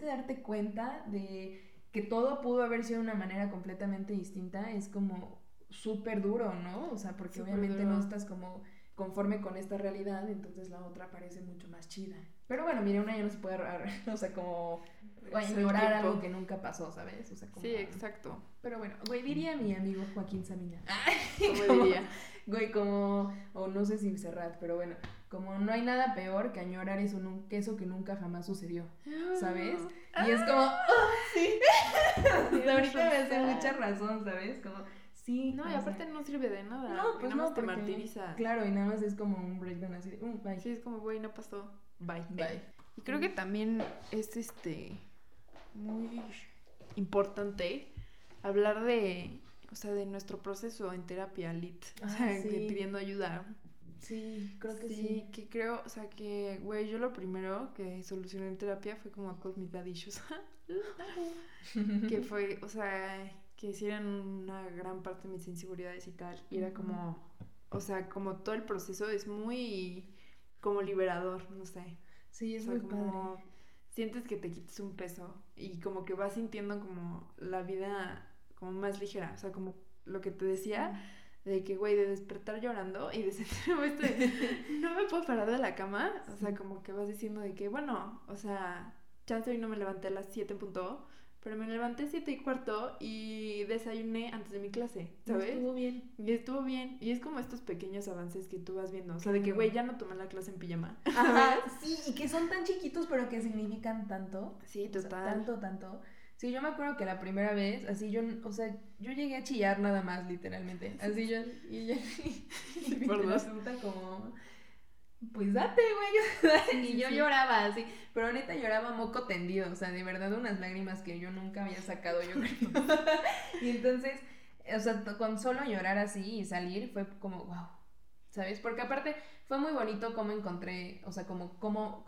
darte cuenta de que todo pudo haber sido de una manera completamente distinta, es como súper duro, ¿no? O sea, porque súper obviamente duro. No estás como conforme con esta realidad, entonces la otra parece mucho más chida. Pero bueno, mira, una ya no se puede, o sea, como... O ignorar algo que nunca pasó, ¿sabes? O sea, como, sí, exacto. Pero bueno, güey, diría mi amigo Joaquín Salina. ¿Cómo diría? Güey, como... O no sé si Serrat, pero bueno. Como no hay nada peor que añorar eso que nunca jamás sucedió, ¿sabes? Y es como... Oh, sí. Ahorita me hace mucha razón, ¿sabes? Como... Sí, no, y aparte no sirve de nada. No, pues nada más te martirizas. Claro, y nada más es como un breakdown así de... Bye. Sí, es como, güey, no pasó. Bye. Y creo que también es muy importante hablar de, o sea, de nuestro proceso en terapia lit, o sea, sí. Pidiendo ayuda. Sí, creo que sí. Que creo, o sea, que, güey, yo lo primero que solucioné en terapia fue como con mis daddy issues. Que fue, o sea, que hicieran una gran parte de mis inseguridades y tal. Y era como, o sea, como todo el proceso es muy como liberador, no sé. Sí, es, o sea, muy como padre. Sientes que te quites un peso y como que vas sintiendo como la vida como más ligera, o sea, como lo que te decía de que, güey, de despertar llorando y de sentirme no me puedo parar de la cama, o sea, como que vas diciendo de que, bueno, o sea, chance hoy no me levanté a las 7 punto, Pero me levanté 7:15 y desayuné antes de mi clase, ¿sabes? Estuvo bien. Y es como estos pequeños avances que tú vas viendo. O sea, de que, güey, ya no tomé la clase en pijama. Ajá, sí, y que son tan chiquitos, pero que significan tanto. Sí, total. O sea, tanto. Sí, yo me acuerdo que la primera vez, así yo, o sea, yo llegué a chillar nada más, literalmente. Así yo, y ya, y me resulta como... pues date, güey. Sí, y yo lloraba así, pero neta lloraba moco tendido, o sea, de verdad unas lágrimas que yo nunca había sacado, yo creo. Y entonces, o sea, con solo llorar así y salir fue como wow, ¿sabes? Porque aparte fue muy bonito cómo encontré, o sea, cómo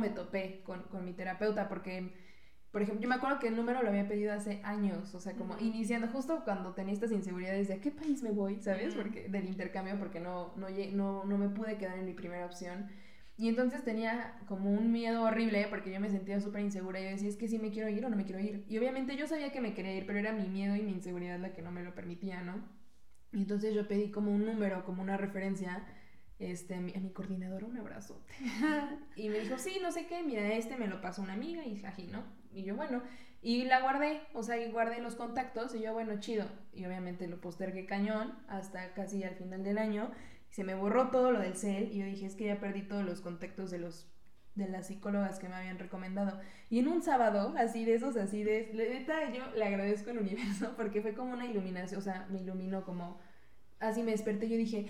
me topé con mi terapeuta, porque por ejemplo, yo me acuerdo que el número lo había pedido hace años, o sea, como iniciando, justo cuando tenía estas inseguridades de ¿a qué país me voy? ¿Sabes? Porque, del intercambio, porque no me pude quedar en mi primera opción. Y entonces tenía como un miedo horrible, porque yo me sentía súper insegura y yo decía, es que sí me quiero ir o no me quiero ir. Y obviamente yo sabía que me quería ir, pero era mi miedo y mi inseguridad la que no me lo permitía, ¿no? Y entonces yo pedí como un número, como una referencia... a mi coordinadora, un abrazo. Y me dijo, sí, no sé qué, mira, me lo pasó una amiga y jají, ¿no? Y yo, bueno, y la guardé, o sea, y guardé los contactos y yo, bueno, chido. Y obviamente lo postergué cañón hasta casi al final del año. Y se me borró todo lo del cel y yo dije, es que ya perdí todos los contactos de las psicólogas que me habían recomendado. Y en un sábado, así de yo le agradezco al universo porque fue como una iluminación, o sea, me iluminó como, así me desperté, yo dije...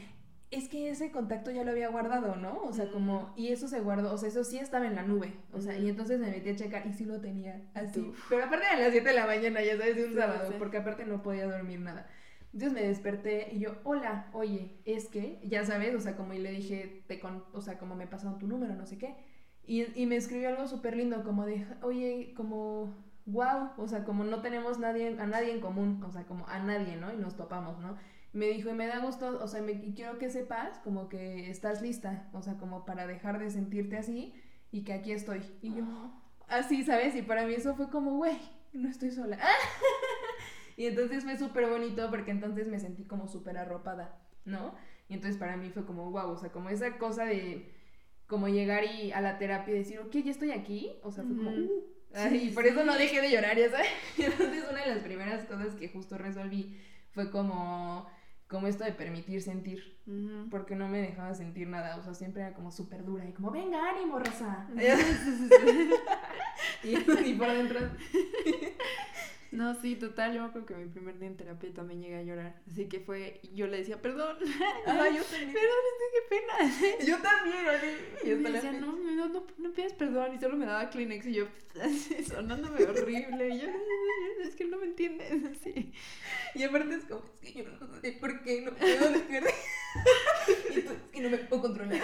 es que ese contacto ya lo había guardado, ¿no? O sea, como... y eso se guardó, o sea, eso sí estaba en la nube. O sea, y entonces me metí a checar y sí lo tenía así. Uf. Pero aparte de las 7 de la mañana, ya sabes, de un sábado, porque aparte no podía dormir nada. Entonces me desperté y yo, hola, oye, es que... ya sabes, o sea, como y le dije, o sea, como me pasaron tu número, no sé qué. Y me escribió algo súper lindo, como de, oye, como... wow, o sea, como no tenemos a nadie en común, o sea, como a nadie, ¿no? Y nos topamos, ¿no? Me dijo, y me da gusto, o sea, y quiero que sepas como que estás lista, o sea, como para dejar de sentirte así y que aquí estoy. Y yo, así, ¿sabes? Y para mí eso fue como, güey, no estoy sola. Y entonces fue súper bonito porque entonces me sentí como súper arropada, ¿no? Y entonces para mí fue como, wow, o sea, como esa cosa de como llegar y a la terapia y decir, ok, ya estoy aquí, o sea, fue como... y por eso no dejé de llorar, ya sabes. Entonces una de las primeras cosas que justo resolví fue como esto de permitir sentir, porque no me dejaba sentir nada, o sea, siempre era como súper dura y como, venga, ánimo, Rosa. y por dentro. No, sí, total, yo me acuerdo que mi primer día en terapia también llegué a llorar, así que fue, yo le decía, perdón, yo también. Perdón, es que qué pena. Yo también, y yo decía, no pidas perdón, y solo me daba Kleenex, y yo, sonándome horrible, y yo, es que no me entiendes, así. Y aparte es como, es que yo no sé por qué, no puedo dejar de... y tú, es que no me puedo controlar.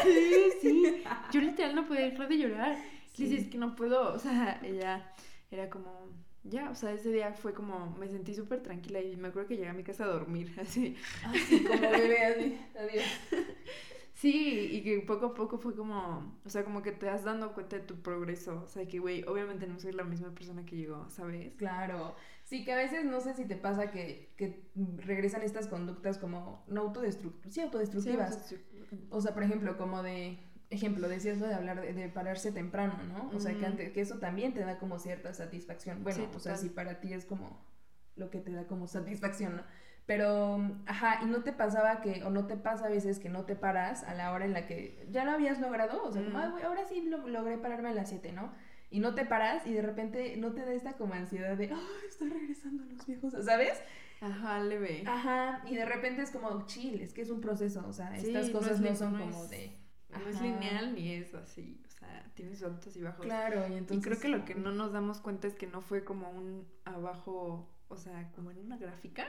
Sí, yo literal no podía dejar de llorar, sí. Dices, es que no puedo, o sea, ella era como... ya, o sea, ese día fue como... me sentí súper tranquila y me acuerdo que llegué a mi casa a dormir, así como bebé, así, adiós. Sí, y que poco a poco fue como... o sea, como que te vas dando cuenta de tu progreso. O sea, que, güey, obviamente no soy la misma persona que llegó, ¿sabes? Claro. Sí, que a veces no sé si te pasa que regresan estas conductas como... no autodestructivas. Sí, autodestructivas. O sea, por ejemplo, como de... ejemplo, decías lo de hablar de pararse temprano, ¿no? O sea, que antes, que eso también te da como cierta satisfacción. Bueno, sí, o sea, si para ti es como lo que te da como satisfacción, ¿no? Pero, ajá, y no te pasaba que, o no te pasa a veces que no te paras a la hora en la que ya lo habías logrado, o sea, como, ay, güey, ahora sí logré pararme a las 7, ¿no? Y no te paras y de repente no te da esta como ansiedad de, estoy regresando a los viejos, ¿sabes? Ajá, leve. Ajá, y de repente es como, chill, es que es un proceso, o sea, sí, estas cosas no son como de... no es lineal ni es así, o sea, tiene sus altos y bajos. Claro, y entonces... y creo que lo que no nos damos cuenta es que no fue como un abajo, o sea, como en una gráfica.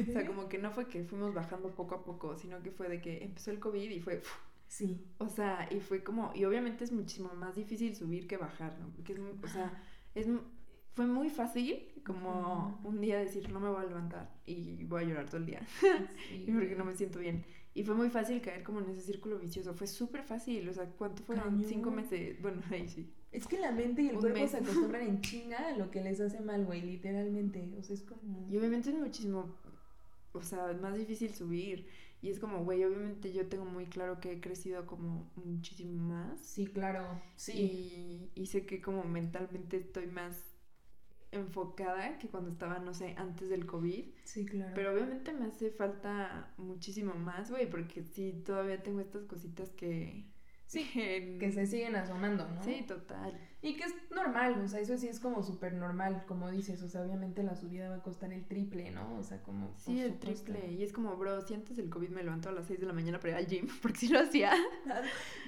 O sea, como que no fue que fuimos bajando poco a poco, sino que fue de que empezó el COVID y fue... sí. O sea, y fue como... y obviamente es muchísimo más difícil subir que bajar, ¿no? Porque es, o sea, fue muy fácil como un día decir, no me voy a levantar y voy a llorar todo el día. Sí. Porque no me siento bien. Y fue muy fácil caer como en ese círculo vicioso. Fue súper fácil, o sea, ¿cuánto fueron? Cañón. 5 meses. Bueno, ahí sí. Es que la mente y el cuerpo se acostumbran en chinga a lo que les hace mal, güey, literalmente. O sea, es como... y obviamente es muchísimo... o sea, más difícil subir. Y es como, güey, obviamente yo tengo muy claro que he crecido como muchísimo más. Sí, claro. Sí. Y sé que como mentalmente estoy más... enfocada que cuando estaba, no sé, antes del COVID. Sí, claro. Pero obviamente me hace falta muchísimo más, güey, porque sí, todavía tengo estas cositas que... Sí, que se siguen asomando, ¿no? Sí, total. Y que es normal, o sea, eso sí es como súper normal, como dices, o sea, obviamente la subida va a costar el triple, ¿no? O sea, como... Sí, el triple, y es como, bro, si antes del COVID me levantó a las 6 de la mañana para ir al gym, porque sí lo hacía.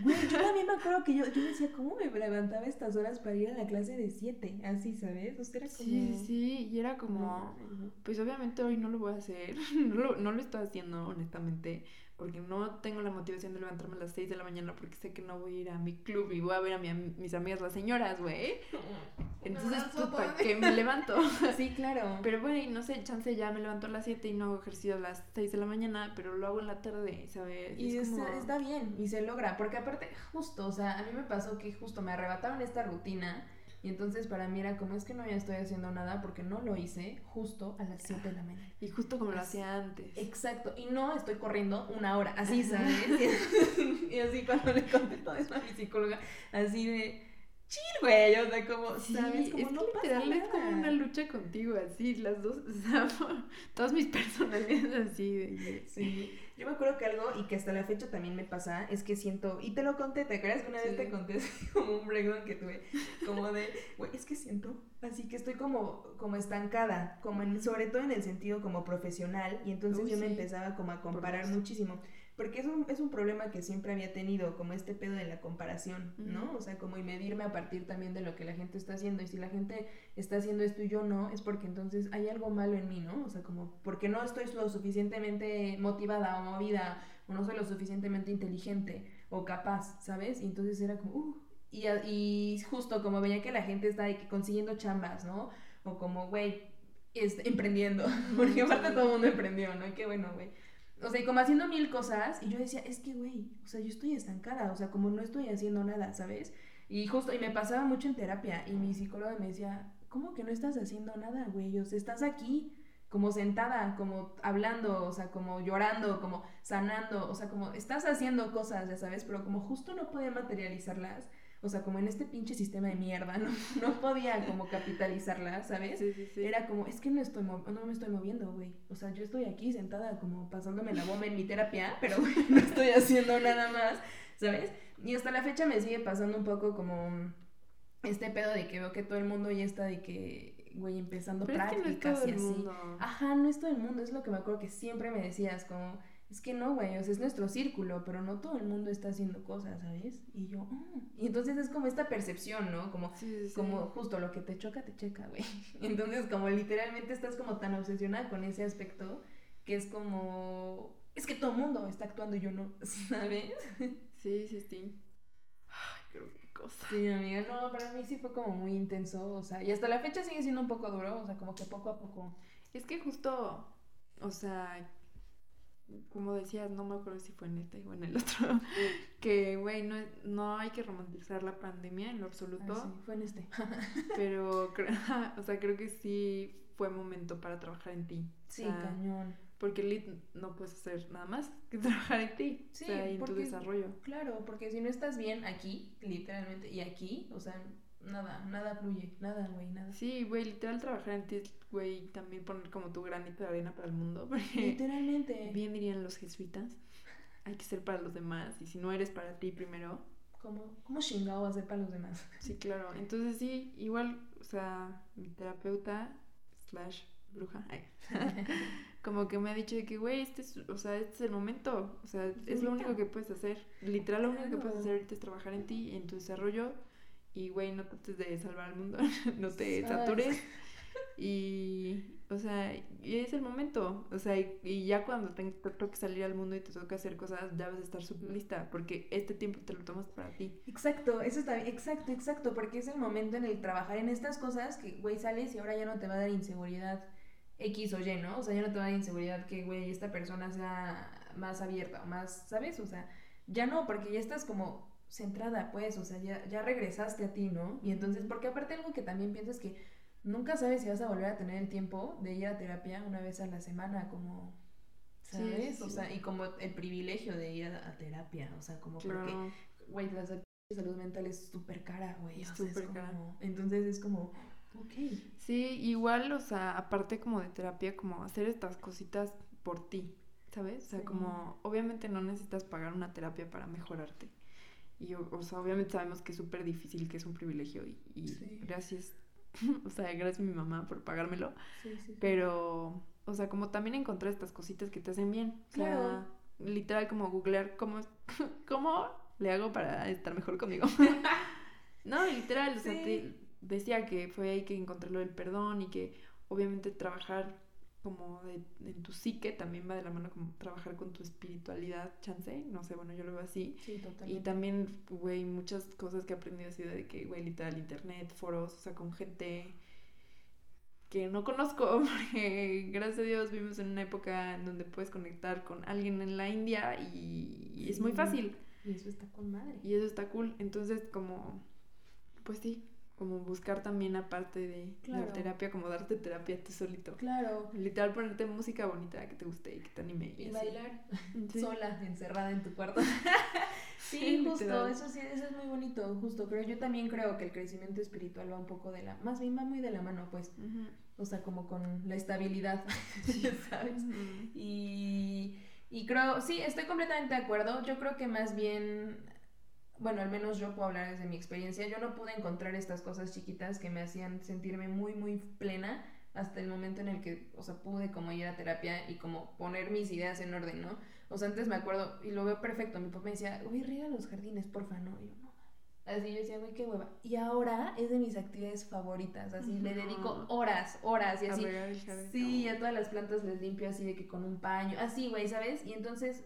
Güey, yo también me acuerdo que yo decía, ¿cómo me levantaba estas horas para ir a la clase de 7? Así, ¿sabes? O sea, era como... Sí, sí, y era como, pues obviamente hoy no lo voy a hacer, no lo estoy haciendo, honestamente, porque no tengo la motivación de levantarme a las 6 de la mañana porque sé que no voy a ir a mi club y voy a ver a mis amigas las señoras, güey. Entonces, ¿para qué me levanto? Sí, claro. Pero, güey, no sé, chance ya me levanto a las 7 y no hago ejercicio a las 6 de la mañana, pero lo hago en la tarde, ¿sabes? Y es como... está bien, y se logra, porque aparte, justo, o sea, a mí me pasó que justo me arrebataron esta rutina y entonces para mí era como, es que no ya estoy haciendo nada porque no lo hice justo a las 7 de la mañana. Y justo como lo hacía antes. Exacto. Y no estoy corriendo una hora, así, ¿sabes? Y así cuando le conté todo eso a mi psicóloga, así de... chill, güey, o sea, como, sí, ¿sabes? Como es no que literal es como una lucha contigo, así, las dos, o sea, todas mis personalidades así. Sí, yo me acuerdo que algo, y que hasta la fecha también me pasa, es que siento, y te lo conté, ¿te acuerdas que una vez te conté así como un breakdown que tuve? Como de, güey, es que siento, así que estoy como estancada, como en, sobre todo en el sentido como profesional, y entonces yo me empezaba como a comparar muchísimo. Porque es un problema que siempre había tenido, como este pedo de la comparación, ¿no? O sea, como y medirme a partir también de lo que la gente está haciendo. Y si la gente está haciendo esto y yo no, es porque entonces hay algo malo en mí, ¿no? O sea, como porque no estoy lo suficientemente motivada o movida, o no soy lo suficientemente inteligente o capaz, ¿sabes? Y entonces era como, y justo como veía que la gente está consiguiendo chambas, ¿no? O como, güey, emprendiendo, porque aparte todo el mundo emprendió, ¿no? Y qué bueno, güey. O sea, y como haciendo mil cosas, y yo decía, es que, güey, o sea, yo estoy estancada, o sea, como no estoy haciendo nada, ¿sabes? Y justo, y me pasaba mucho en terapia, y mi psicóloga me decía, ¿cómo que no estás haciendo nada, güey? O sea, estás aquí, como sentada, como hablando, o sea, como llorando, como sanando, o sea, como estás haciendo cosas, ya sabes, pero como justo no podía materializarlas, o sea, como en este pinche sistema de mierda, no podía como capitalizarla, ¿sabes? Sí, sí, sí. Era como, es que no me estoy moviendo, güey. O sea, yo estoy aquí sentada como pasándome la bomba en mi terapia, pero güey, no estoy haciendo nada más, ¿sabes? Y hasta la fecha me sigue pasando un poco como este pedo de que veo que todo el mundo ya está de que, güey, empezando pero prácticas es que no es todo y así. El mundo. Ajá, no es todo el mundo, es lo que me acuerdo que siempre me decías, como... Es que no, güey, o sea, es nuestro círculo, pero no todo el mundo está haciendo cosas, ¿sabes? Y yo, y entonces es como esta percepción, ¿no? Como, sí. Como justo lo que te checa, güey. Entonces como literalmente estás como tan obsesionada con ese aspecto que es como, es que todo el mundo está actuando y yo no, ¿sabes? Sí. Ay, creo que cosa. Sí, amiga, no, para mí sí fue como muy intenso, o sea, y hasta la fecha sigue siendo un poco duro, o sea, como que poco a poco. Es que justo, o sea... Como decías, no me acuerdo si fue en este o en el otro, que, güey, no hay que romantizar la pandemia en lo absoluto. Ah, sí, fue en este. Pero, o sea, creo que sí fue momento para trabajar en ti. Sí, o sea, cañón. Porque no puedes hacer nada más que trabajar en ti, sí, o sea, y en tu desarrollo. Claro, porque si no estás bien aquí, literalmente, y aquí, o sea... Nada fluye, nada, güey, nada. Sí, güey, literal trabajar en ti, güey, también poner como tu granito de arena para el mundo. Literalmente. Bien dirían los jesuitas, hay que ser para los demás, y si no eres para ti primero... ¿Cómo chingado vas a ser para los demás? Sí, claro, entonces sí, igual, o sea, mi terapeuta / bruja, como que me ha dicho de que, güey, o sea, este es el momento, o sea, es lo único que puedes hacer. Literal, lo único que puedes hacer ahorita es trabajar en ti, en tu desarrollo. Y, güey, no trates de salvar al mundo, no te satures. Y, o sea, es el momento. O sea, y ya cuando te toque salir al mundo y te toque hacer cosas, ya vas a estar súper lista, porque este tiempo te lo tomas para ti. Exacto, eso está bien, exacto, porque es el momento en el trabajar en estas cosas que, güey, sales y ahora ya no te va a dar inseguridad X o Y, ¿no? O sea, ya no te va a dar inseguridad que, güey, esta persona sea más abierta o más, ¿sabes? O sea, ya no, porque ya estás como... centrada, pues, o sea, ya regresaste a ti, ¿no? Y entonces, porque aparte algo que también piensas que nunca sabes si vas a volver a tener el tiempo de ir a terapia una vez a la semana, como, ¿sabes? Sí. O sea, y como el privilegio de ir a terapia, o sea, como claro. Porque, güey, la salud mental es súper cara, güey. Entonces es como, Okay. Sí, igual, o sea, aparte como de terapia, como hacer estas cositas por ti, ¿sabes? O sea, sí, como obviamente no necesitas pagar una terapia para mejorarte. Y, o sea, obviamente sabemos que es súper difícil, que es un privilegio y sí, gracias, o sea, gracias a mi mamá por pagármelo. Sí, sí, sí. Pero, o sea, como también encontrar estas cositas que te hacen bien. O sea, claro, literal como googlear cómo le hago para estar mejor conmigo. No, literal, sí, o sea, te decía que fue ahí que encontré lo del perdón y que obviamente trabajar como en tu psique también va de la mano como trabajar con tu espiritualidad, chance, no sé, bueno, yo lo veo así. Sí, totalmente. Y también, güey, muchas cosas que he aprendido así de que, güey, literal, internet, foros, o sea, con gente que no conozco, porque gracias a Dios vivimos en una época en donde puedes conectar con alguien en la India y sí, es muy fácil. Y eso está con madre. Y eso está cool, entonces como, pues sí, como buscar también aparte de, claro, la terapia, como darte terapia tú solito. Claro. Literal ponerte música bonita que te guste y que te anime. Y bailar sí, sola, encerrada en tu cuarto. Sí, sí, justo, literal, eso sí, eso es muy bonito, justo. Pero yo también creo que el crecimiento espiritual va un poco de la, más bien va muy de la mano, pues. Uh-huh. O sea, como con la estabilidad, ¿sabes? Uh-huh. Y creo, sí, estoy completamente de acuerdo. Yo creo que más bien, bueno, al menos yo puedo hablar desde mi experiencia, yo no pude encontrar estas cosas chiquitas que me hacían sentirme muy, muy plena hasta el momento en el que, o sea, pude como ir a terapia y como poner mis ideas en orden, ¿no? O sea, antes me acuerdo, y lo veo perfecto, mi papá me decía, uy, riega los jardines, porfa, ¿no? Y yo, no. Así yo decía, güey, qué hueva. Y ahora es de mis actividades favoritas, así, no, le dedico horas, y así. Sí, a todas las plantas les limpio así de que con un paño, así, güey, ¿sabes? Y entonces,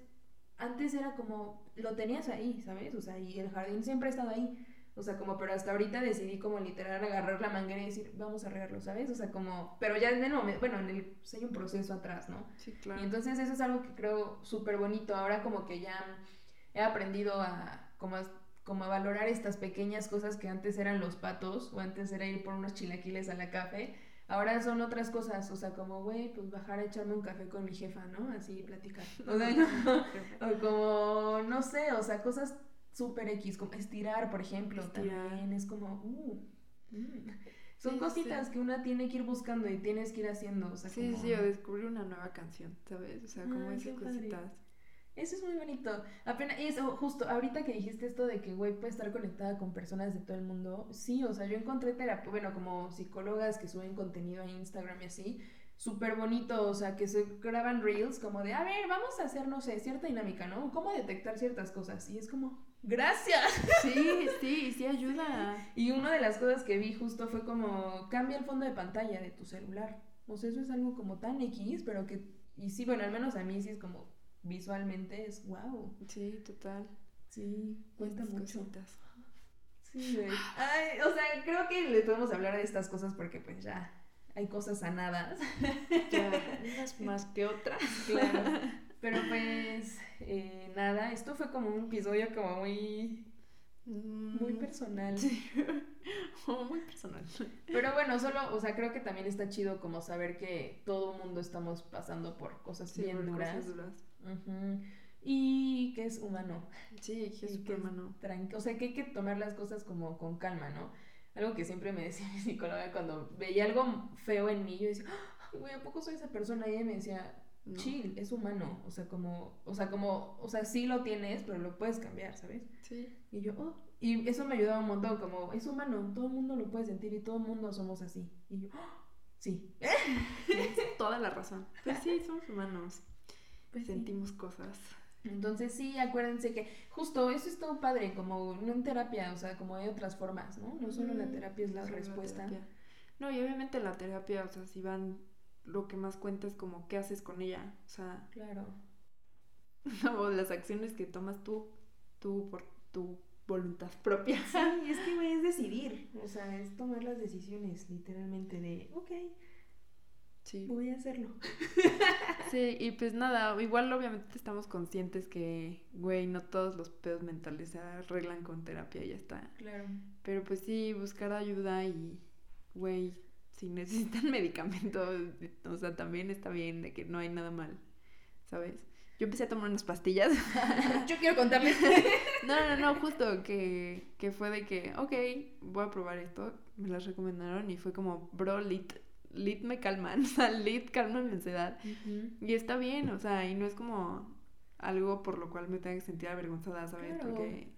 antes era como, lo tenías ahí, ¿sabes? O sea, y el jardín siempre ha estado ahí. O sea, como, pero hasta ahorita decidí como literal agarrar la manguera y decir, vamos a regarlo, ¿sabes? O sea, como, pero ya en el momento, bueno, pues hay un proceso atrás, ¿no? Sí, claro. Y entonces eso es algo que creo súper bonito. Ahora como que ya he aprendido a, como a valorar estas pequeñas cosas que antes eran los patos, o antes era ir por unos chilaquiles a la café. Ahora son otras cosas, o sea, como, güey, pues bajar a echarme un café con mi jefa, ¿no? Así, platicar. O sea, no, o como, no sé, o sea, cosas súper X, como estirar, por ejemplo, también es como, son sí, cositas sí, que una tiene que ir buscando y tienes que ir haciendo, o sea, sí, como, sí, o descubrir una nueva canción, ¿sabes? O sea, como esas cositas. Padre. Eso es muy bonito. Apenas, y eso, justo, ahorita que dijiste esto de que, güey, puedes estar conectada con personas de todo el mundo, sí, o sea, yo encontré terapia, bueno, como psicólogas que suben contenido a Instagram y así, súper bonito, o sea, que se graban reels como de, a ver, vamos a hacer, no sé, cierta dinámica, ¿no? ¿Cómo detectar ciertas cosas? Y es como, ¡gracias! Sí, sí, sí ayuda. Y una de las cosas que vi justo fue como, cambia el fondo de pantalla de tu celular. O sea, eso es algo como tan X, pero que, y sí, bueno, al menos a mí sí es como, visualmente es wow. Sí, total. Sí, cuenta mucho. Cositas. Sí, güey. Ay, o sea, creo que le podemos hablar de estas cosas porque pues ya hay cosas sanadas. Ya, unas más que otras. Claro. Pero pues, nada, esto fue como un episodio como muy personal. Sí. Muy personal. Pero bueno, solo, o sea, creo que también está chido como saber que todo el mundo estamos pasando por cosas sí, bien duras. Cosas duras. Uh-huh. Y que es humano. Sí, que es súper humano. O sea, que hay que tomar las cosas como con calma, ¿no? Algo que siempre me decía mi psicóloga cuando veía algo feo en mí, yo decía, güey, ¿a poco soy esa persona? Y ella me decía, no, chill, es humano. O sea, sí lo tienes, pero lo puedes cambiar, ¿sabes? Sí. Y yo, y eso me ayudaba un montón, como, es humano, todo el mundo lo puede sentir y todo el mundo somos así. Y yo, sí. Tienes toda la razón. Pues sí, somos humanos. Pues sentimos sí, cosas. Entonces sí, acuérdense que justo eso es todo padre, como no en terapia, o sea, como hay otras formas, ¿no? No solo la terapia es la respuesta. No, y obviamente la terapia, o sea, si van, lo que más cuenta es como qué haces con ella, o sea. Claro. Como las acciones que tomas tú por tu voluntad propia. Sí, es que güey, es decidir, o sea, es tomar las decisiones literalmente de, okay, sí, voy a hacerlo. Sí, y pues nada, igual obviamente estamos conscientes que, güey, no todos los pedos mentales se arreglan con terapia y ya está. Claro. Pero pues sí, buscar ayuda y, güey, si necesitan medicamento, o sea, también está bien de que no hay nada mal, ¿sabes? Yo empecé a tomar unas pastillas. Yo quiero contarles. No, justo que fue de que, ok, voy a probar esto. Me las recomendaron y fue como, bro, lit me calman. O sea, lit calma mi ansiedad. Uh-huh. Y está bien, o sea, y no es como algo por lo cual me tenga que sentir avergonzada, ¿sabes? Claro. Porque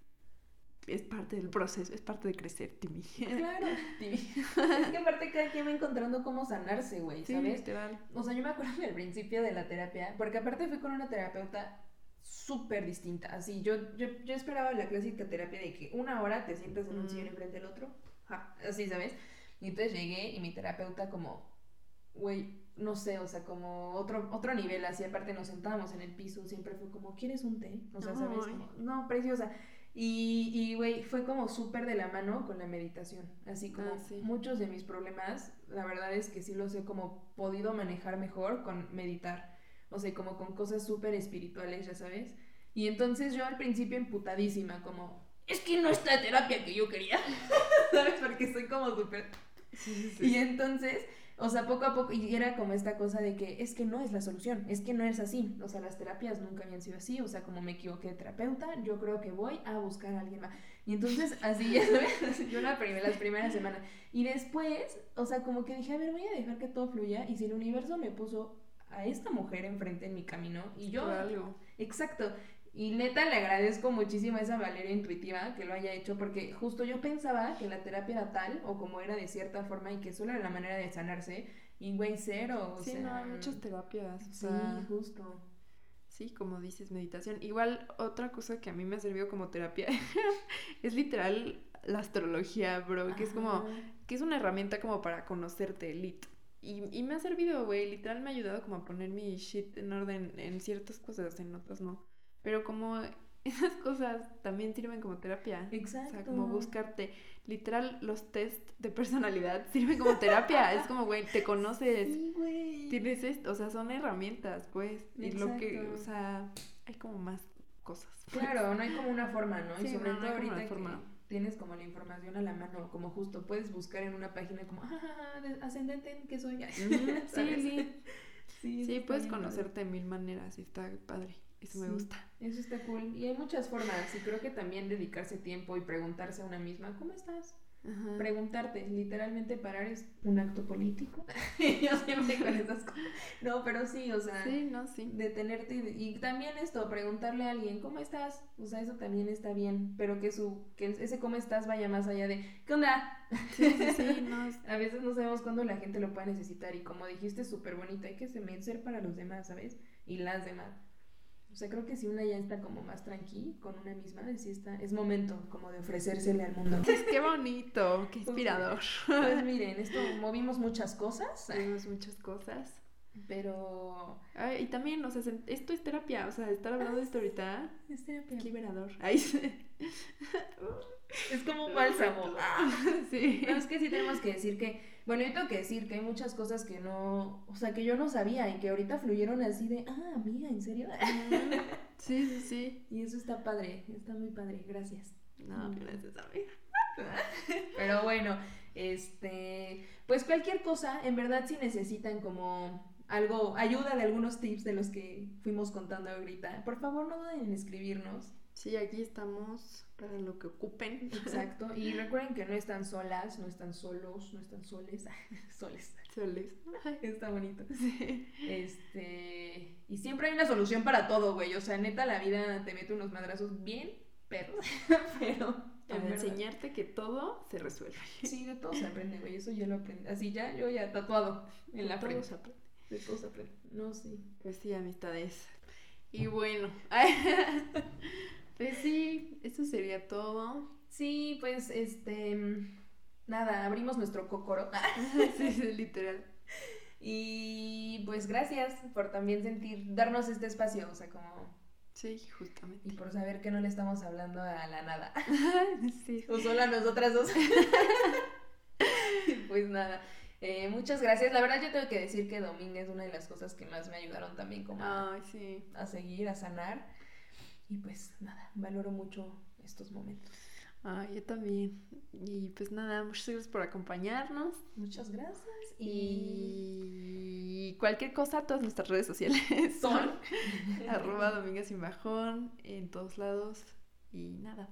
es parte del proceso, es parte de crecer, Timmy. Claro, Timmy. Es que aparte cada quien va encontrando cómo sanarse, güey, ¿sabes? Sí, literal. O sea, yo me acuerdo en el principio de la terapia, porque aparte fui con una terapeuta súper distinta. Así, yo esperaba la clásica terapia de que una hora te sientas en un sillón enfrente del otro. Ja, así, ¿sabes? Y entonces llegué y mi terapeuta como, güey, no sé, o sea, como otro nivel. Así, aparte nos sentábamos en el piso, siempre fue como, ¿quieres un té? O sea, ¿sabes? Como, no, preciosa. Y güey, fue como súper de la mano con la meditación. Así como muchos de mis problemas, la verdad es que sí los he como podido manejar mejor con meditar. O sea, como con cosas súper espirituales, ya sabes. Y entonces yo al principio emputadísima, como, es que no es la terapia que yo quería. ¿Sabes? Porque soy como súper... Sí. Y entonces... O sea, poco a poco, y era como esta cosa de que es que no es la solución, es que no es así. O sea, las terapias nunca habían sido así. O sea, como me equivoqué de terapeuta, yo creo que voy a buscar a alguien más. Y entonces, así, ya sabes, yo las primeras semanas. Y después, o sea, como que dije, a ver, voy a dejar que todo fluya. Y si el universo me puso a esta mujer enfrente en mi camino, y yo... Claro. Exacto. Y neta, le agradezco muchísimo a esa Valeria intuitiva que lo haya hecho, porque justo yo pensaba que la terapia era tal, o como era de cierta forma, y que solo era la manera de sanarse, y güey, cero, o sea... Sí, no, hay muchas terapias, o sea... Sí, justo. Sí, como dices, meditación. Igual, otra cosa que a mí me ha servido como terapia es literal la astrología, bro, que es como... que es una herramienta como para conocerte, lit. Y me ha servido, güey, literal me ha ayudado como a poner mi shit en orden en ciertas cosas, en otras no. Pero como esas cosas también sirven como terapia. Exacto. O sea, como buscarte. Literal, los test de personalidad sirven como terapia. Es como, güey, te conoces. Sí, güey. Tienes esto. O sea, son herramientas, pues. Exacto. Y lo que, o sea, hay como más cosas. Pues. Claro, no hay como una forma, ¿no? Sí, y sobre todo no ahorita tienes como la información a la mano. Como justo puedes buscar en una página como, ascendente en qué soy. Sí, puedes conocerte de mil maneras. Y está padre. Eso me gusta. Eso está cool. Y hay muchas formas. Y creo que también dedicarse tiempo y preguntarse a una misma, ¿cómo estás? Ajá. Preguntarte. Literalmente parar es un acto político. Yo siempre con esas cosas. No, pero sí, o sea. Sí, no, sí. Detenerte. Y también esto, preguntarle a alguien, ¿cómo estás? O sea, eso también está bien. Pero que ese cómo estás vaya más allá de, ¿qué onda? Sí, no. A veces no sabemos cuándo la gente lo pueda necesitar. Y como dijiste, súper bonito. Hay que ser para los demás, ¿sabes? Y las demás. O sea, creo que si una ya está como más tranqui con una misma, es momento como de ofrecérsele al mundo. ¡Qué bonito! ¡Qué inspirador! Pues miren, esto movimos muchas cosas. Pero... Ay, y también, o sea, esto es terapia. O sea, estar hablando de esto ahorita... Es terapia. ¡Qué liberador! Ahí se... Es como un bálsamo. Sí. No, es que sí tenemos que decir que... Bueno, yo tengo que decir que hay muchas cosas que no... O sea, que yo no sabía y que ahorita fluyeron así de... Ah, amiga, ¿en serio? Sí. Y eso está padre. Está muy padre. Gracias. No, gracias, amiga. Pero bueno, pues cualquier cosa, en verdad sí necesitan como algo... Ayuda de algunos tips de los que fuimos contando ahorita. Por favor, no duden en escribirnos. Sí, aquí estamos para lo que ocupen. Exacto. Y recuerden que no están solas, no están solos, no están soles. Soles. Está bonito. Sí. Y siempre hay una solución para todo, güey. O sea, neta, la vida te mete unos madrazos bien perros. Para enseñarte que todo se resuelve. Sí, de todo se aprende, güey. Eso ya lo aprendí. Así ya, yo ya tatuado en la frente. De todo se aprende. No, sí. Pues sí, amistades. Y bueno... Pues sí, eso sería todo. Sí, pues nada, abrimos nuestro cocoro. Sí, literal. Y pues gracias por también darnos este espacio, o sea, como... Sí, justamente. Y por saber que no le estamos hablando a la nada. Sí. O solo a nosotras dos. Pues nada. Muchas gracias. La verdad yo tengo que decir que Dominga es una de las cosas que más me ayudaron también como a seguir, a sanar. Y pues nada, valoro mucho estos momentos. Yo también. Y pues nada, muchas gracias por acompañarnos. Muchas gracias. Y... Y cualquier cosa, todas nuestras redes sociales son @domingosinbajón en todos lados. Y nada,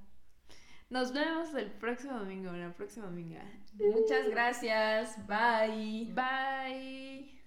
nos vemos el próximo domingo, la próxima dominga. Muchas gracias. Bye. Bye.